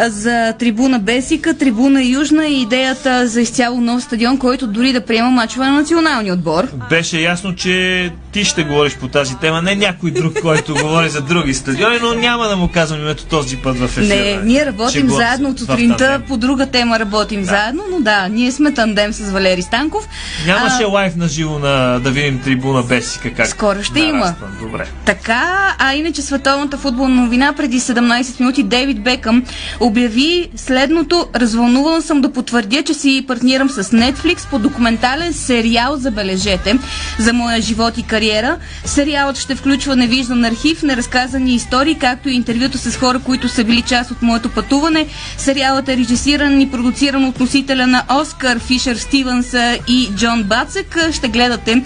за трибуна Бесика, трибуна Южна и идеята за изцяло нов стадион, който дори да приема мачове на националния отбор. Беше ясно, че ти ще говориш по тази тема, не някой друг, който говори за други стадиони, но няма да му казвам името този път в ефира. Не, работим заедно от сутринта, по друга тема работим заедно, но да, ние сме тандем с Валери Станков. Нямаше лайв на живо да видим трибуна Бесика как скоро ще има. Добре. Така, а иначе световната футболна новина, преди 17 минути Дейвид Бекъм обяви следното: развълнуван съм да потвърдя, че си партнирам с Netflix по документален сериал, забележете, за моя живот и кариера. Сериалът ще включва невиждан архив, неразказани истории, както и интервюто с хора, които са били част от моето пътуване. Сериалът е режисиран и продуциран от носителя на Оскар Фишер Стивенс и Джон Бацък. Ще гледате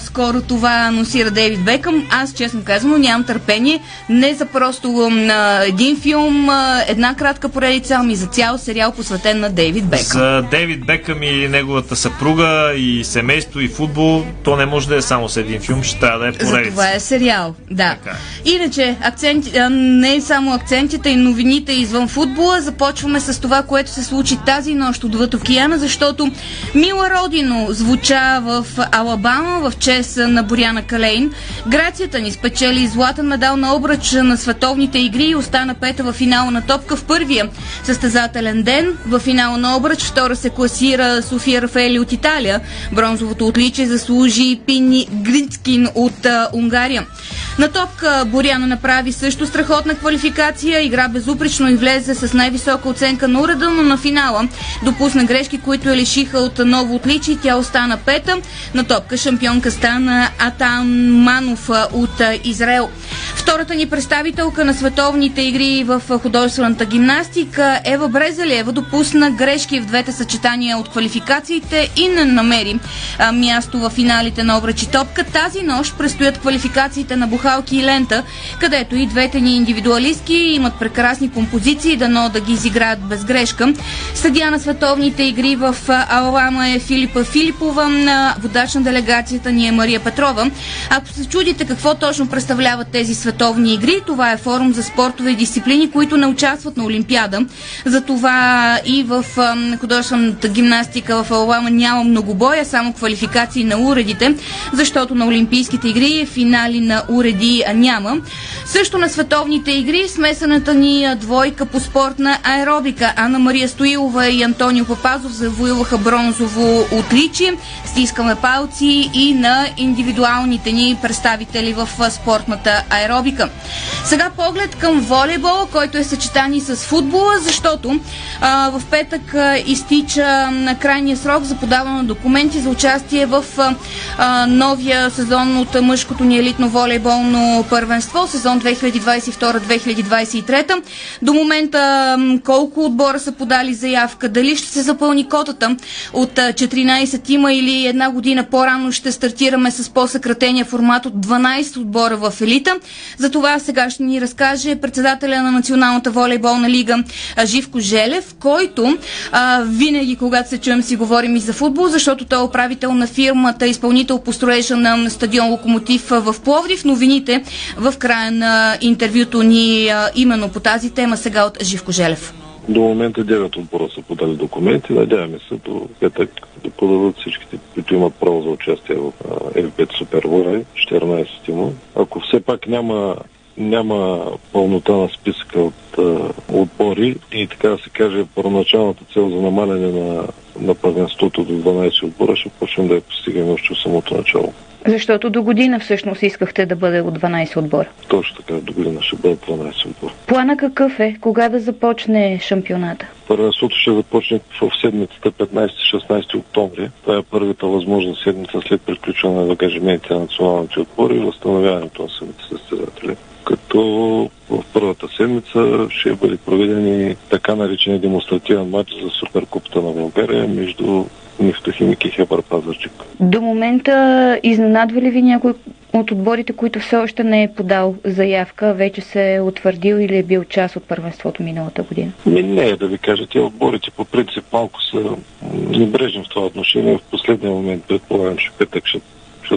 скоро това, анонсира Дейвид Бекъм. Аз, честно казано, нямам търпение. Не за просто един филм, една кратка поредица, ами за цял сериал, посветен на Дейвид Бекъм. За Дейвид Бекъм и неговата съпруга и семейство и футбол, то не може да е само с един филм, ще трябва да е поредица. За това е сериал, да. Така. Иначе, не само акцентите и новините извън футбола. Започваме с това, което се случи тази нощ отвъд океана, защото Мила Родино звуча в Алабама в чест на Боряна Калейн. Грацията ни спечели златен медал на обръч на световните игри и остана пета в финала на топка в първия състезателен ден. В финала на обръч втора се класира София Рафаели от Италия. Бронзовото отличие заслужи Пини Грицкин от Унгария. На топка Боряна направи също страхотна квалификация, игра безупречно и влезе с най-висока оценка на урада, но на финала допусна грешки, които я лишиха от ново отличие. Тя остана пета. На топка шампионка стана Атан Манов от Израел. Втората ни представителка на световните игри в художествената гимнастика Ева Брезелева допусна грешки в двете съчетания от квалификациите и не намери място в финалите на обръчи топка. Тази нощ предстоят квалификациите на бухалки и лента, където и двете ни индивидуалистки имат прекрасни композиции, дано да ги изиграят без грешка. Съдия на световните игри в Алабама е Филипа Филипова, водач на делегацията ни е Мария Петрова. Ако се чудите какво точно представляват тези световни игри, това е форум за спортове и дисциплини, които не участват на Олимпиада. Затова и в художествената гимнастика в Алабама няма много боя, само квалификации на уредите, защото на Олимпийските игри финали на уреди няма. Също на световните игри смесената ни двойка по спортна аеробика Анна Мария Стоилова и Антонио Папазов завоюваха бронзово отличие. Стискаме палци и на индивидуалните ни представители в спортната аеробика. Сега поглед към волейбола, който е съчетан и с футбола, защото в петък изтича на крайния срок за подаване на документи за участие в новия сезон от мъжкото ни елитно волейболно първенство, сезон 2022-2023. До момента колко отбора са подали заявка, дали ще се запълни котата от 14 тима или една година по-рано ще стартираме с по-съкратения формат от 12 отбора в елита. За това сега ще ни разкаже председателя на Националната волейболна лига Живко Желев, който винаги, когато се чуем, си говорим и за футбол, защото той е управител на фирмата, изпълнител по строежа на стадион Локомотив в Пловдив. Новините в края на интервюто ни именно по тази тема сега от Живко Желев. До момента 9 отбора са подали документи. Надяваме се до петък да подадат всичките, които имат право за участие в F5 Суперволей, 14 тима. Ако все пак няма пълнота на списъка от отбори и така да се каже първоначалната цел за намаляне на първенството до 12 отбора, ще почнем да я постигаме още в самото начало. Защото до година всъщност искахте да бъде от 12 отбора. Точно така, до година ще бъде 12 отбора. Плана какъв е? Кога да започне шампионата? Първенството ще започне в седмицата 15-16 октомври. Това е първата възможна седмица след приключване на ангажиментите на националните отбори и възстановяването на самите състезатели. Като в първата седмица ще бъде проведен и така наречен демонстративен матч за Суперкупата на България между Нефтохимик и Хебър Пазарджик. До момента изненадва ли ви някой от отборите, които все още не е подал заявка, вече се е утвърдил или е бил част от първенството миналата година? Не, да ви кажа, тия отборите по принцип малко са небрежни в това отношение. В последния момент, предполагам, че петък ще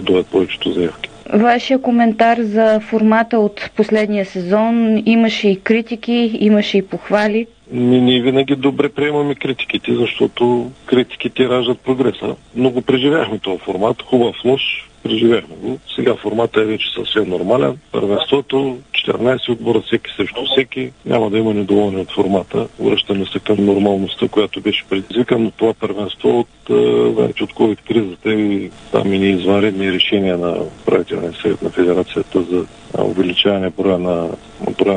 дойдат повечето заявки. Вашия коментар за формата от последния сезон, имаше и критики, имаше и похвали. Ние винаги добре приемаме критиките, защото критиките раждат прогреса. Много преживяхме този формат, хубав, лош, преживяхме го. Сега формата е вече съвсем нормален. Първенството, 14 отбора, всеки срещу всеки. Няма да има недоволни от формата. Връщаме се към нормалността, която беше предизвикана това първенство от COVID-кризата и там и извънредни решения на управителния съвет на Федерацията за увеличаване броя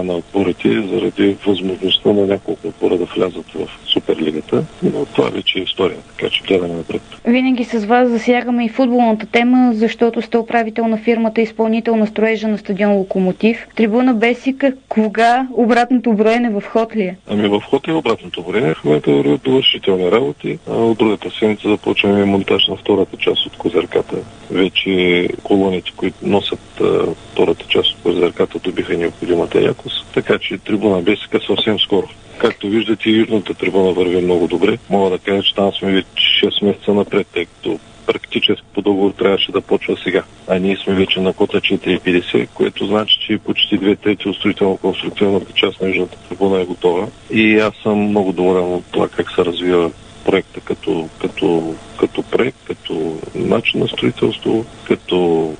на отборите заради възможността на няколко отбора да влязат в Суперлигата. Но това вече е история, така че гледаме напред. Винаги с вас засягаме и футболната тема, защото сте управител на фирмата, изпълнител на строежа на стадион Локомотив. Трибуна Бесика, кога обратното броене в ход ли е? Ами в ход е обратното броене, в момента вървят довършителни работи. От другата седмица започваме монтаж на втората част от козирката. Вече колоните, които носят втората част от козирката, добиха необходимата якост. Така че трибуна Бесика съвсем скоро. Както виждате, южната трибуна върви много добре. Мога да кажа, че там сме 6 месеца напред, тъй като практически по договор трябваше да почва сега. А ние сме вече на кота 4,50, което значи, че почти 2/3 от строително-конструктивната част на Южната трибуна е готова. И аз съм много доволен от това как се развива проекта като проект, като начин на строителство, като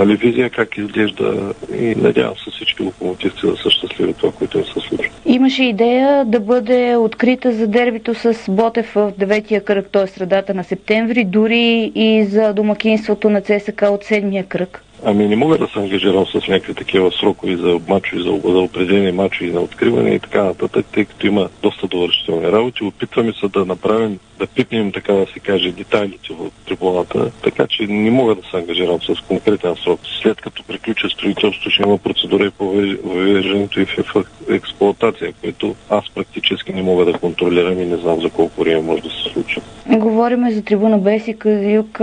визия как изглежда и надявам се всички локомотивци да са щастливи това, което им се случва. Имаше идея да бъде открита за дербито с Ботев в 9-я кръг, т.е. средата на септември, дори и за домакинството на ЦСКА от 7-я кръг. Ами не мога да се ангажирам с някакви такива срокови за мачове, за определени мачове на откриване и така нататък, тъй като има доста довършителни работи. Опитваме се да направим, да пипнем, така да се каже, детайлите в трибуната, така че не мога да се ангажирам с конкретен срок. След като приключи строителството, ще има процедура и по въвеждането и в експлоатация, което аз практически не мога да контролирам и не знам за колко време може да се случи. Говорим за трибуна Б и Казюк,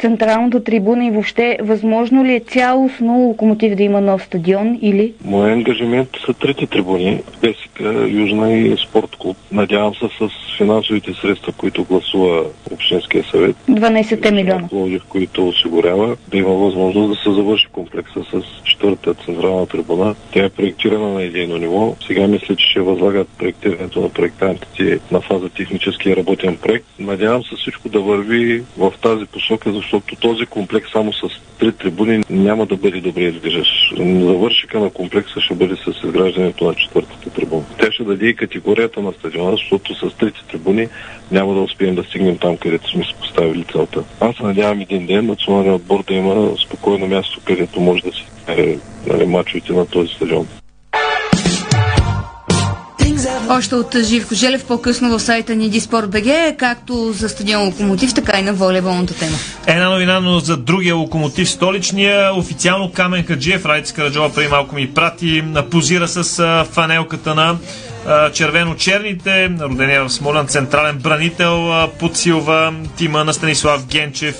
централната трибуна и въобще възможно ли е цялостно Локомотив да има нов стадион или? Моят ангажимент са трите трибуни, Бесика, Южна и Спортклуб. Надявам се с финансовите средства, които гласува Общинския съвет. 12 милиона. Пловдив, които осигурява, да има възможност да се завърши комплекса с четвърта централна трибуна. Тя е проектирана на идейно ниво. Сега мисля, че ще възлагат проектирането на проектантите на фаза технически работен проект. Надявам се всичко да върви в тази посока, защото този комплекс само с три трибуни няма да бъде добре изглеждаш. Завършика на комплекса ще бъде с изграждането на четвъртата трибуна. Тя ще даде и категорията на стадиона, защото с трите трибуни няма да успеем да стигнем там, където сме се поставили целта. Аз надявам един ден националният отбор да има спокойно място, където може да си мачовете на този стадион. Още от Живко Желев по-късно в сайта ни Диспорт.бг, както за стадион Локомотив, така и на волейболната тема. Една новина, но за другия Локомотив, столичния, официално Камен Хаджиев, Райци Караджова преди малко ми прати, позира с фанелката на червено-черните, родения в Смолян, централен бранител, подсилва тима на Станислав Генчев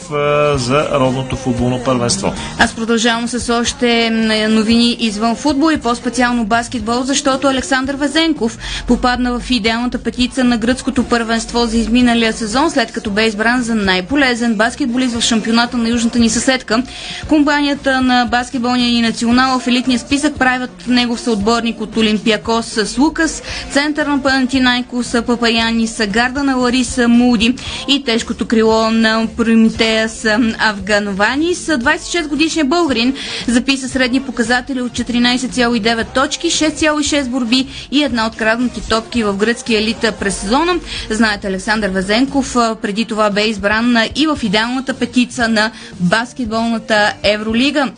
за родното футболно първенство. Аз продължавам с още новини извън футбол и по-специално баскетбол, защото Александър Везенков попадна в идеалната петица на гръцкото първенство за изминалия сезон, след като бе избран за най-полезен баскетболист в шампионата на южната ни съседка. Компанията на баскетболния ни национал в елитния списък правят негов съотборник от Олимпиакос с Лукас, център на Панатинайкос са Папаяни са гарда на Лариса Муди и тежкото крило на Прометея са Афгановани. С 26-годишния българин записа средни показатели от 14,9 точки, 6,6 борби и една от крадените топки в гръцкия елита през сезона. Знаете, Александър Везенков преди това бе избран и в идеалната петица на баскетболната Евролига.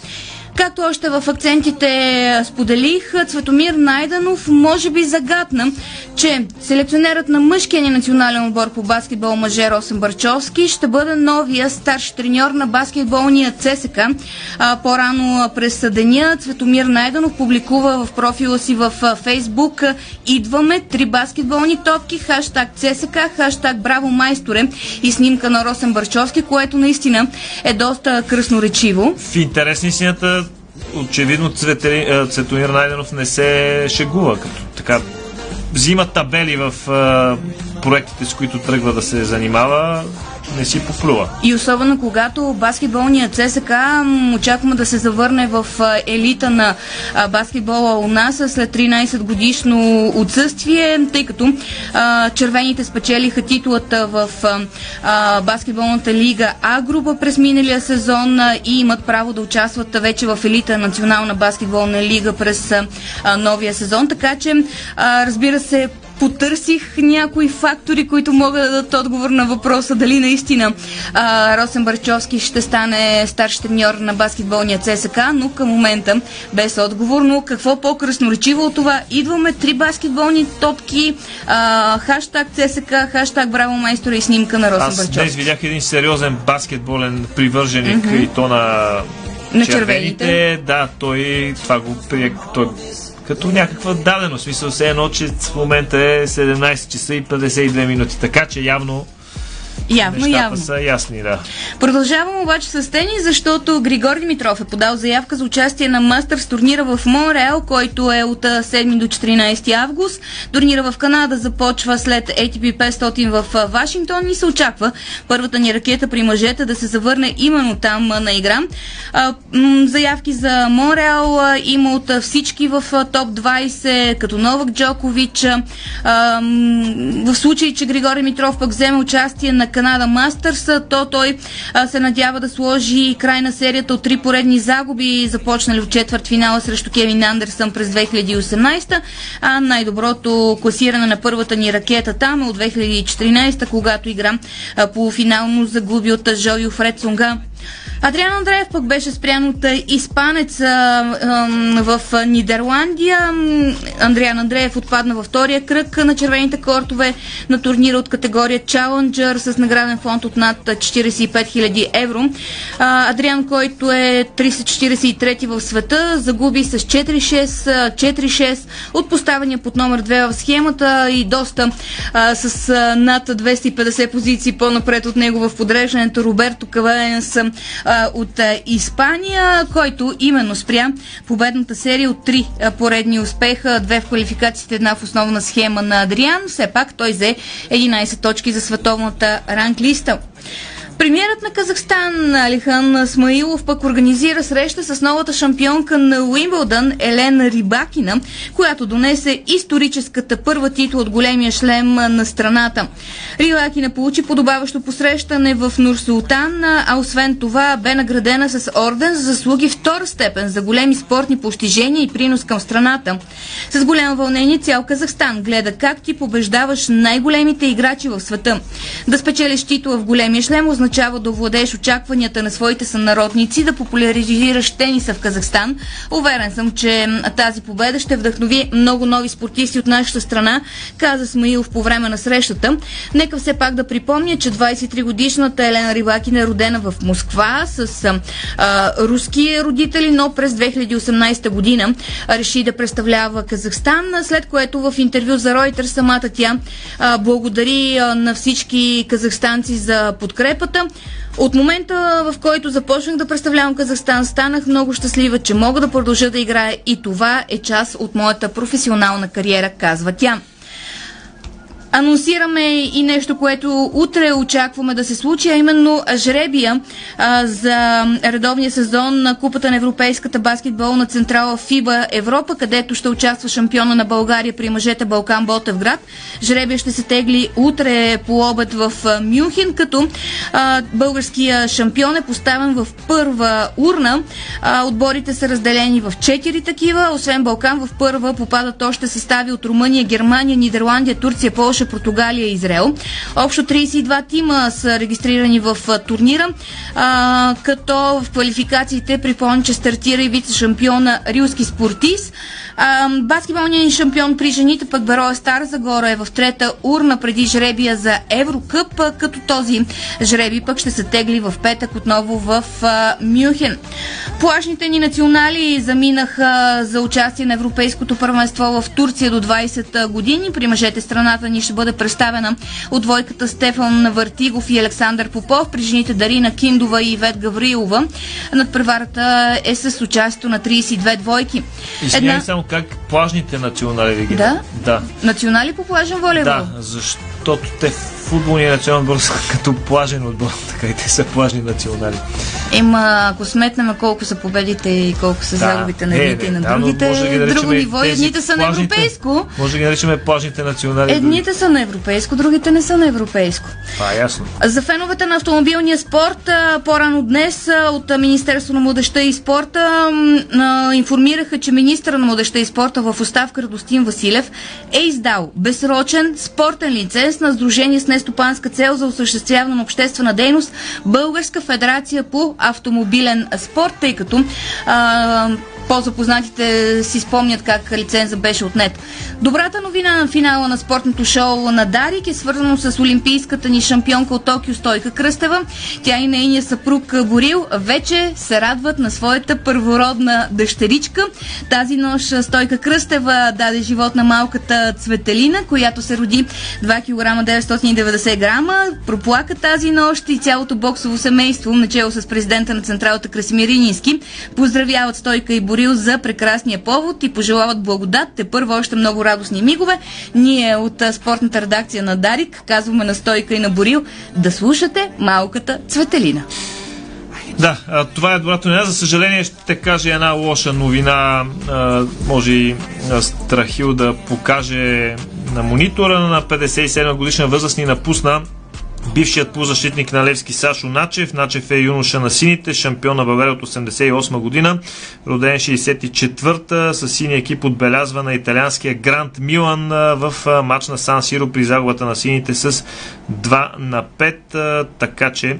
Както още в акцентите споделих, Цветомир Найданов може би загадна, че селекционерът на мъжкия ни национален отбор по баскетбол мъже Росен Барчовски ще бъде новия старш треньор на баскетболния ЦСК. По-рано през деня Цветомир Найданов публикува в профила си в Фейсбук: идваме, 3 баскетболни топки, хаштаг ЦСК, хаштаг браво майсторе, и снимка на Росен Барчовски, което наистина е доста кръсноречиво. В интересни сината очевидно Цветомир Найденов не се шегува, като така взима табели в проектите, с които тръгва да се занимава, не си поплюва. И особено когато баскетболният ЦСК очакваме да се завърне в елита на баскетбола у нас след 13 годишно отсъствие, тъй като червените спечелиха титлата в баскетболната лига А група през миналия сезон и имат право да участват вече в елита национална баскетболна лига през новия сезон, така че разбира се, потърсих някои фактори, които могат да дадат отговор на въпроса дали наистина Росен Барчовски ще стане старши треньор на баскетболния ЦСК, но към момента без отговор. Но какво по-красноречиво от това? Идваме, 3 баскетболни топки, хаштаг ЦСК, хаштаг браво майстора и снимка на Росен Барчовски. Аз днес видях един сериозен баскетболен привърженик и то на червените. Да, той това го прие като някаква дадено, смисъл все едно, че в момента е 17 часа и 52 минути, така че явно Явно. Нещата са ясни, да. Продължавам обаче с тенис, защото Григор Димитров е подал заявка за участие на Мастърс турнира в Монреал, който е от 7 до 14 август. Турнира в Канада започва след ATP 500 в Вашингтон и се очаква първата ни ракета при мъжете да се завърне именно там на игра. Заявки за Монреал има от всички в топ 20, като Новак Джокович. В случай, че Григор Димитров пък вземе участие на Канада Мастърс, то той се надява да сложи край на серията от три поредни загуби, започнали в четвъртфинала срещу Кевин Андерсън през 2018, а най-доброто класиране на първата ни ракета там е от 2014, когато игра полуфинално загуби от Жойо Фредсонга. Адриан Андреев пък беше спрян от испанец в Нидерландия. Адриан Андреев отпадна във втория кръг на червените кортове на турнира от категория Challenger с награден фонд от над 45 000 евро. Адриан, който е 343 в света, загуби с 4-6 от поставения под номер 2 в схемата и доста с над 250 позиции по-напред от него в подреждането Роберто Каваенс от Испания, който именно спря победната серия от три поредни успеха, две в квалификациите, една в основна схема на Адриан. Все пак той взе 11 точки за световната ранглиста. Премиерът на Казахстан Алихан Смаилов пък организира среща с новата шампионка на Уимбълдън Елена Рибакина, която донесе историческата първа титла от големия шлем на страната. Рибакина получи подобаващо посрещане в Нур-Султан, а освен това бе наградена с орден за заслуги втора степен за големи спортни постижения и принос към страната. С голямо вълнение цял Казахстан гледа как ти побеждаваш най-големите играчи в света. Да спечелиш титла в големия шлем означава да овладееш очакванията на своите сънародници, да популяризираш тениса в Казахстан. Уверен съм, че тази победа ще вдъхнови много нови спортисти от нашата страна, каза Смаилов по време на срещата. Нека все пак да припомня, че 23-годишната Елена Рибакина е родена в Москва с руски родители, но през 2018 година реши да представлява Казахстан, след което в интервю за Reuters самата тя благодари на всички казахстанци за подкрепа. От момента, в който започнах да представлявам Казахстан, станах много щастлива, че мога да продължа да играя и това е част от моята професионална кариера, казва тя. Анонсираме и нещо, което утре очакваме да се случи, а именно жребия за редовния сезон на Купата на Европейската баскетболна централа ФИБА Европа, където ще участва шампиона на България при мъжете Балкан Ботевград. Жребия ще се тегли утре по обед в Мюнхен, като българския шампион е поставен в първа урна. Отборите са разделени в 4 такива. Освен Балкан, в първа попадат още състави от Румъния, Германия, Нидерландия, Турция, Полша, Португалия и Израел. Общо 32 тима са регистрирани в турнира, като в квалификациите припомня, че стартира и вице-шампиона Рилски Спортис. Баскетболният шампион при жените пък Бероя Стара Загора е в трета урна преди жребия за Еврокъп, като този жреби пък ще се тегли в петък отново в Мюнхен. Плажните ни национали заминаха за участие на Европейското първенство в Турция до 20 години. При мъжете страната ни ще бъде представена от двойката Стефан Вартигов и Александър Попов, при жените Дарина Киндова и Ивет Гаврилова. Надпреварата е с участието на 32 двойки. Извинявай само, как плажните национали ви ги да? Национали по плажен волейбол? Да, защото те футболния национал отбор са като плажен отбор, така и те са плажни национали. Ема, ако сметнем колко са победите и колко са загубите на едните и на другите, друго ниво, едните са на европейско. Може да ги наричаме плажните национали. Едните са на европейско, другите не са на европейско. Ясно. За феновете на автомобилния спорт, по-рано днес от Министерството на младежта и спорта информираха, че министър на младежта и спорта в оставка Радостин Василев е издал безсрочен спортен лиценз на сдружение с нестопанска цел за осъществяване на обществена дейност Българска федерация по автомобилен спорт, тъй като по-запознатите си спомнят как лиценза беше отнет. Добрата новина на финала на спортното шоу на Дарик е свързано с олимпийската ни шампионка от Токио Стойка Кръстева. Тя и нейния съпруг Борил вече се радват на своята първородна дъщеричка. Тази нощ Стойка Кръстева даде живот на малката Цветелина, която се роди 2 кг 990 грама. Проплака тази нощ и цялото боксово семейство, начело с президента на Централата Красимир Инински, поздравяват Стойка и Борил за прекрасния повод и пожелават благодат, те първо още много радостни мигове. Ние от спортната редакция на Дарик казваме на Стойка и на Борил да слушате малката Цветелина. Да, това е добрата новина. За съжаление ще кажа една лоша новина. Може и Страхил да покаже на монитора. На 57 годишна възраст ни напусна бившият полузащитник на Левски Сашо Начев. Начев е юноша на сините, шампион на България от 88 година, роден 64-та, с синия екип отбелязва на италианския Грант Милан в матч на Сан Сиро при загубата на сините с 2-5, така че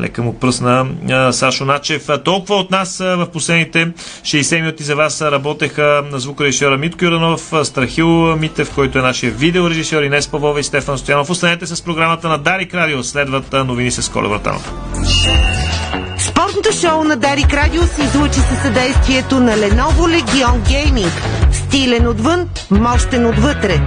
лека му пръсна Сашо Начев. Толкова от нас в последните 60 минути. За вас работеха на звукорежисьора Митко Юранов, Страхил Митев, който е нашия видеорежисьор, Инес Павлова и Стефан Стоянов. Останете с програмата на Дарик Радио. Следват новини с Коле Вратанов. Спортното шоу на Дарик Радио се излучи със съдействието на Lenovo Legion Gaming. Стилен отвън, мощен отвътре.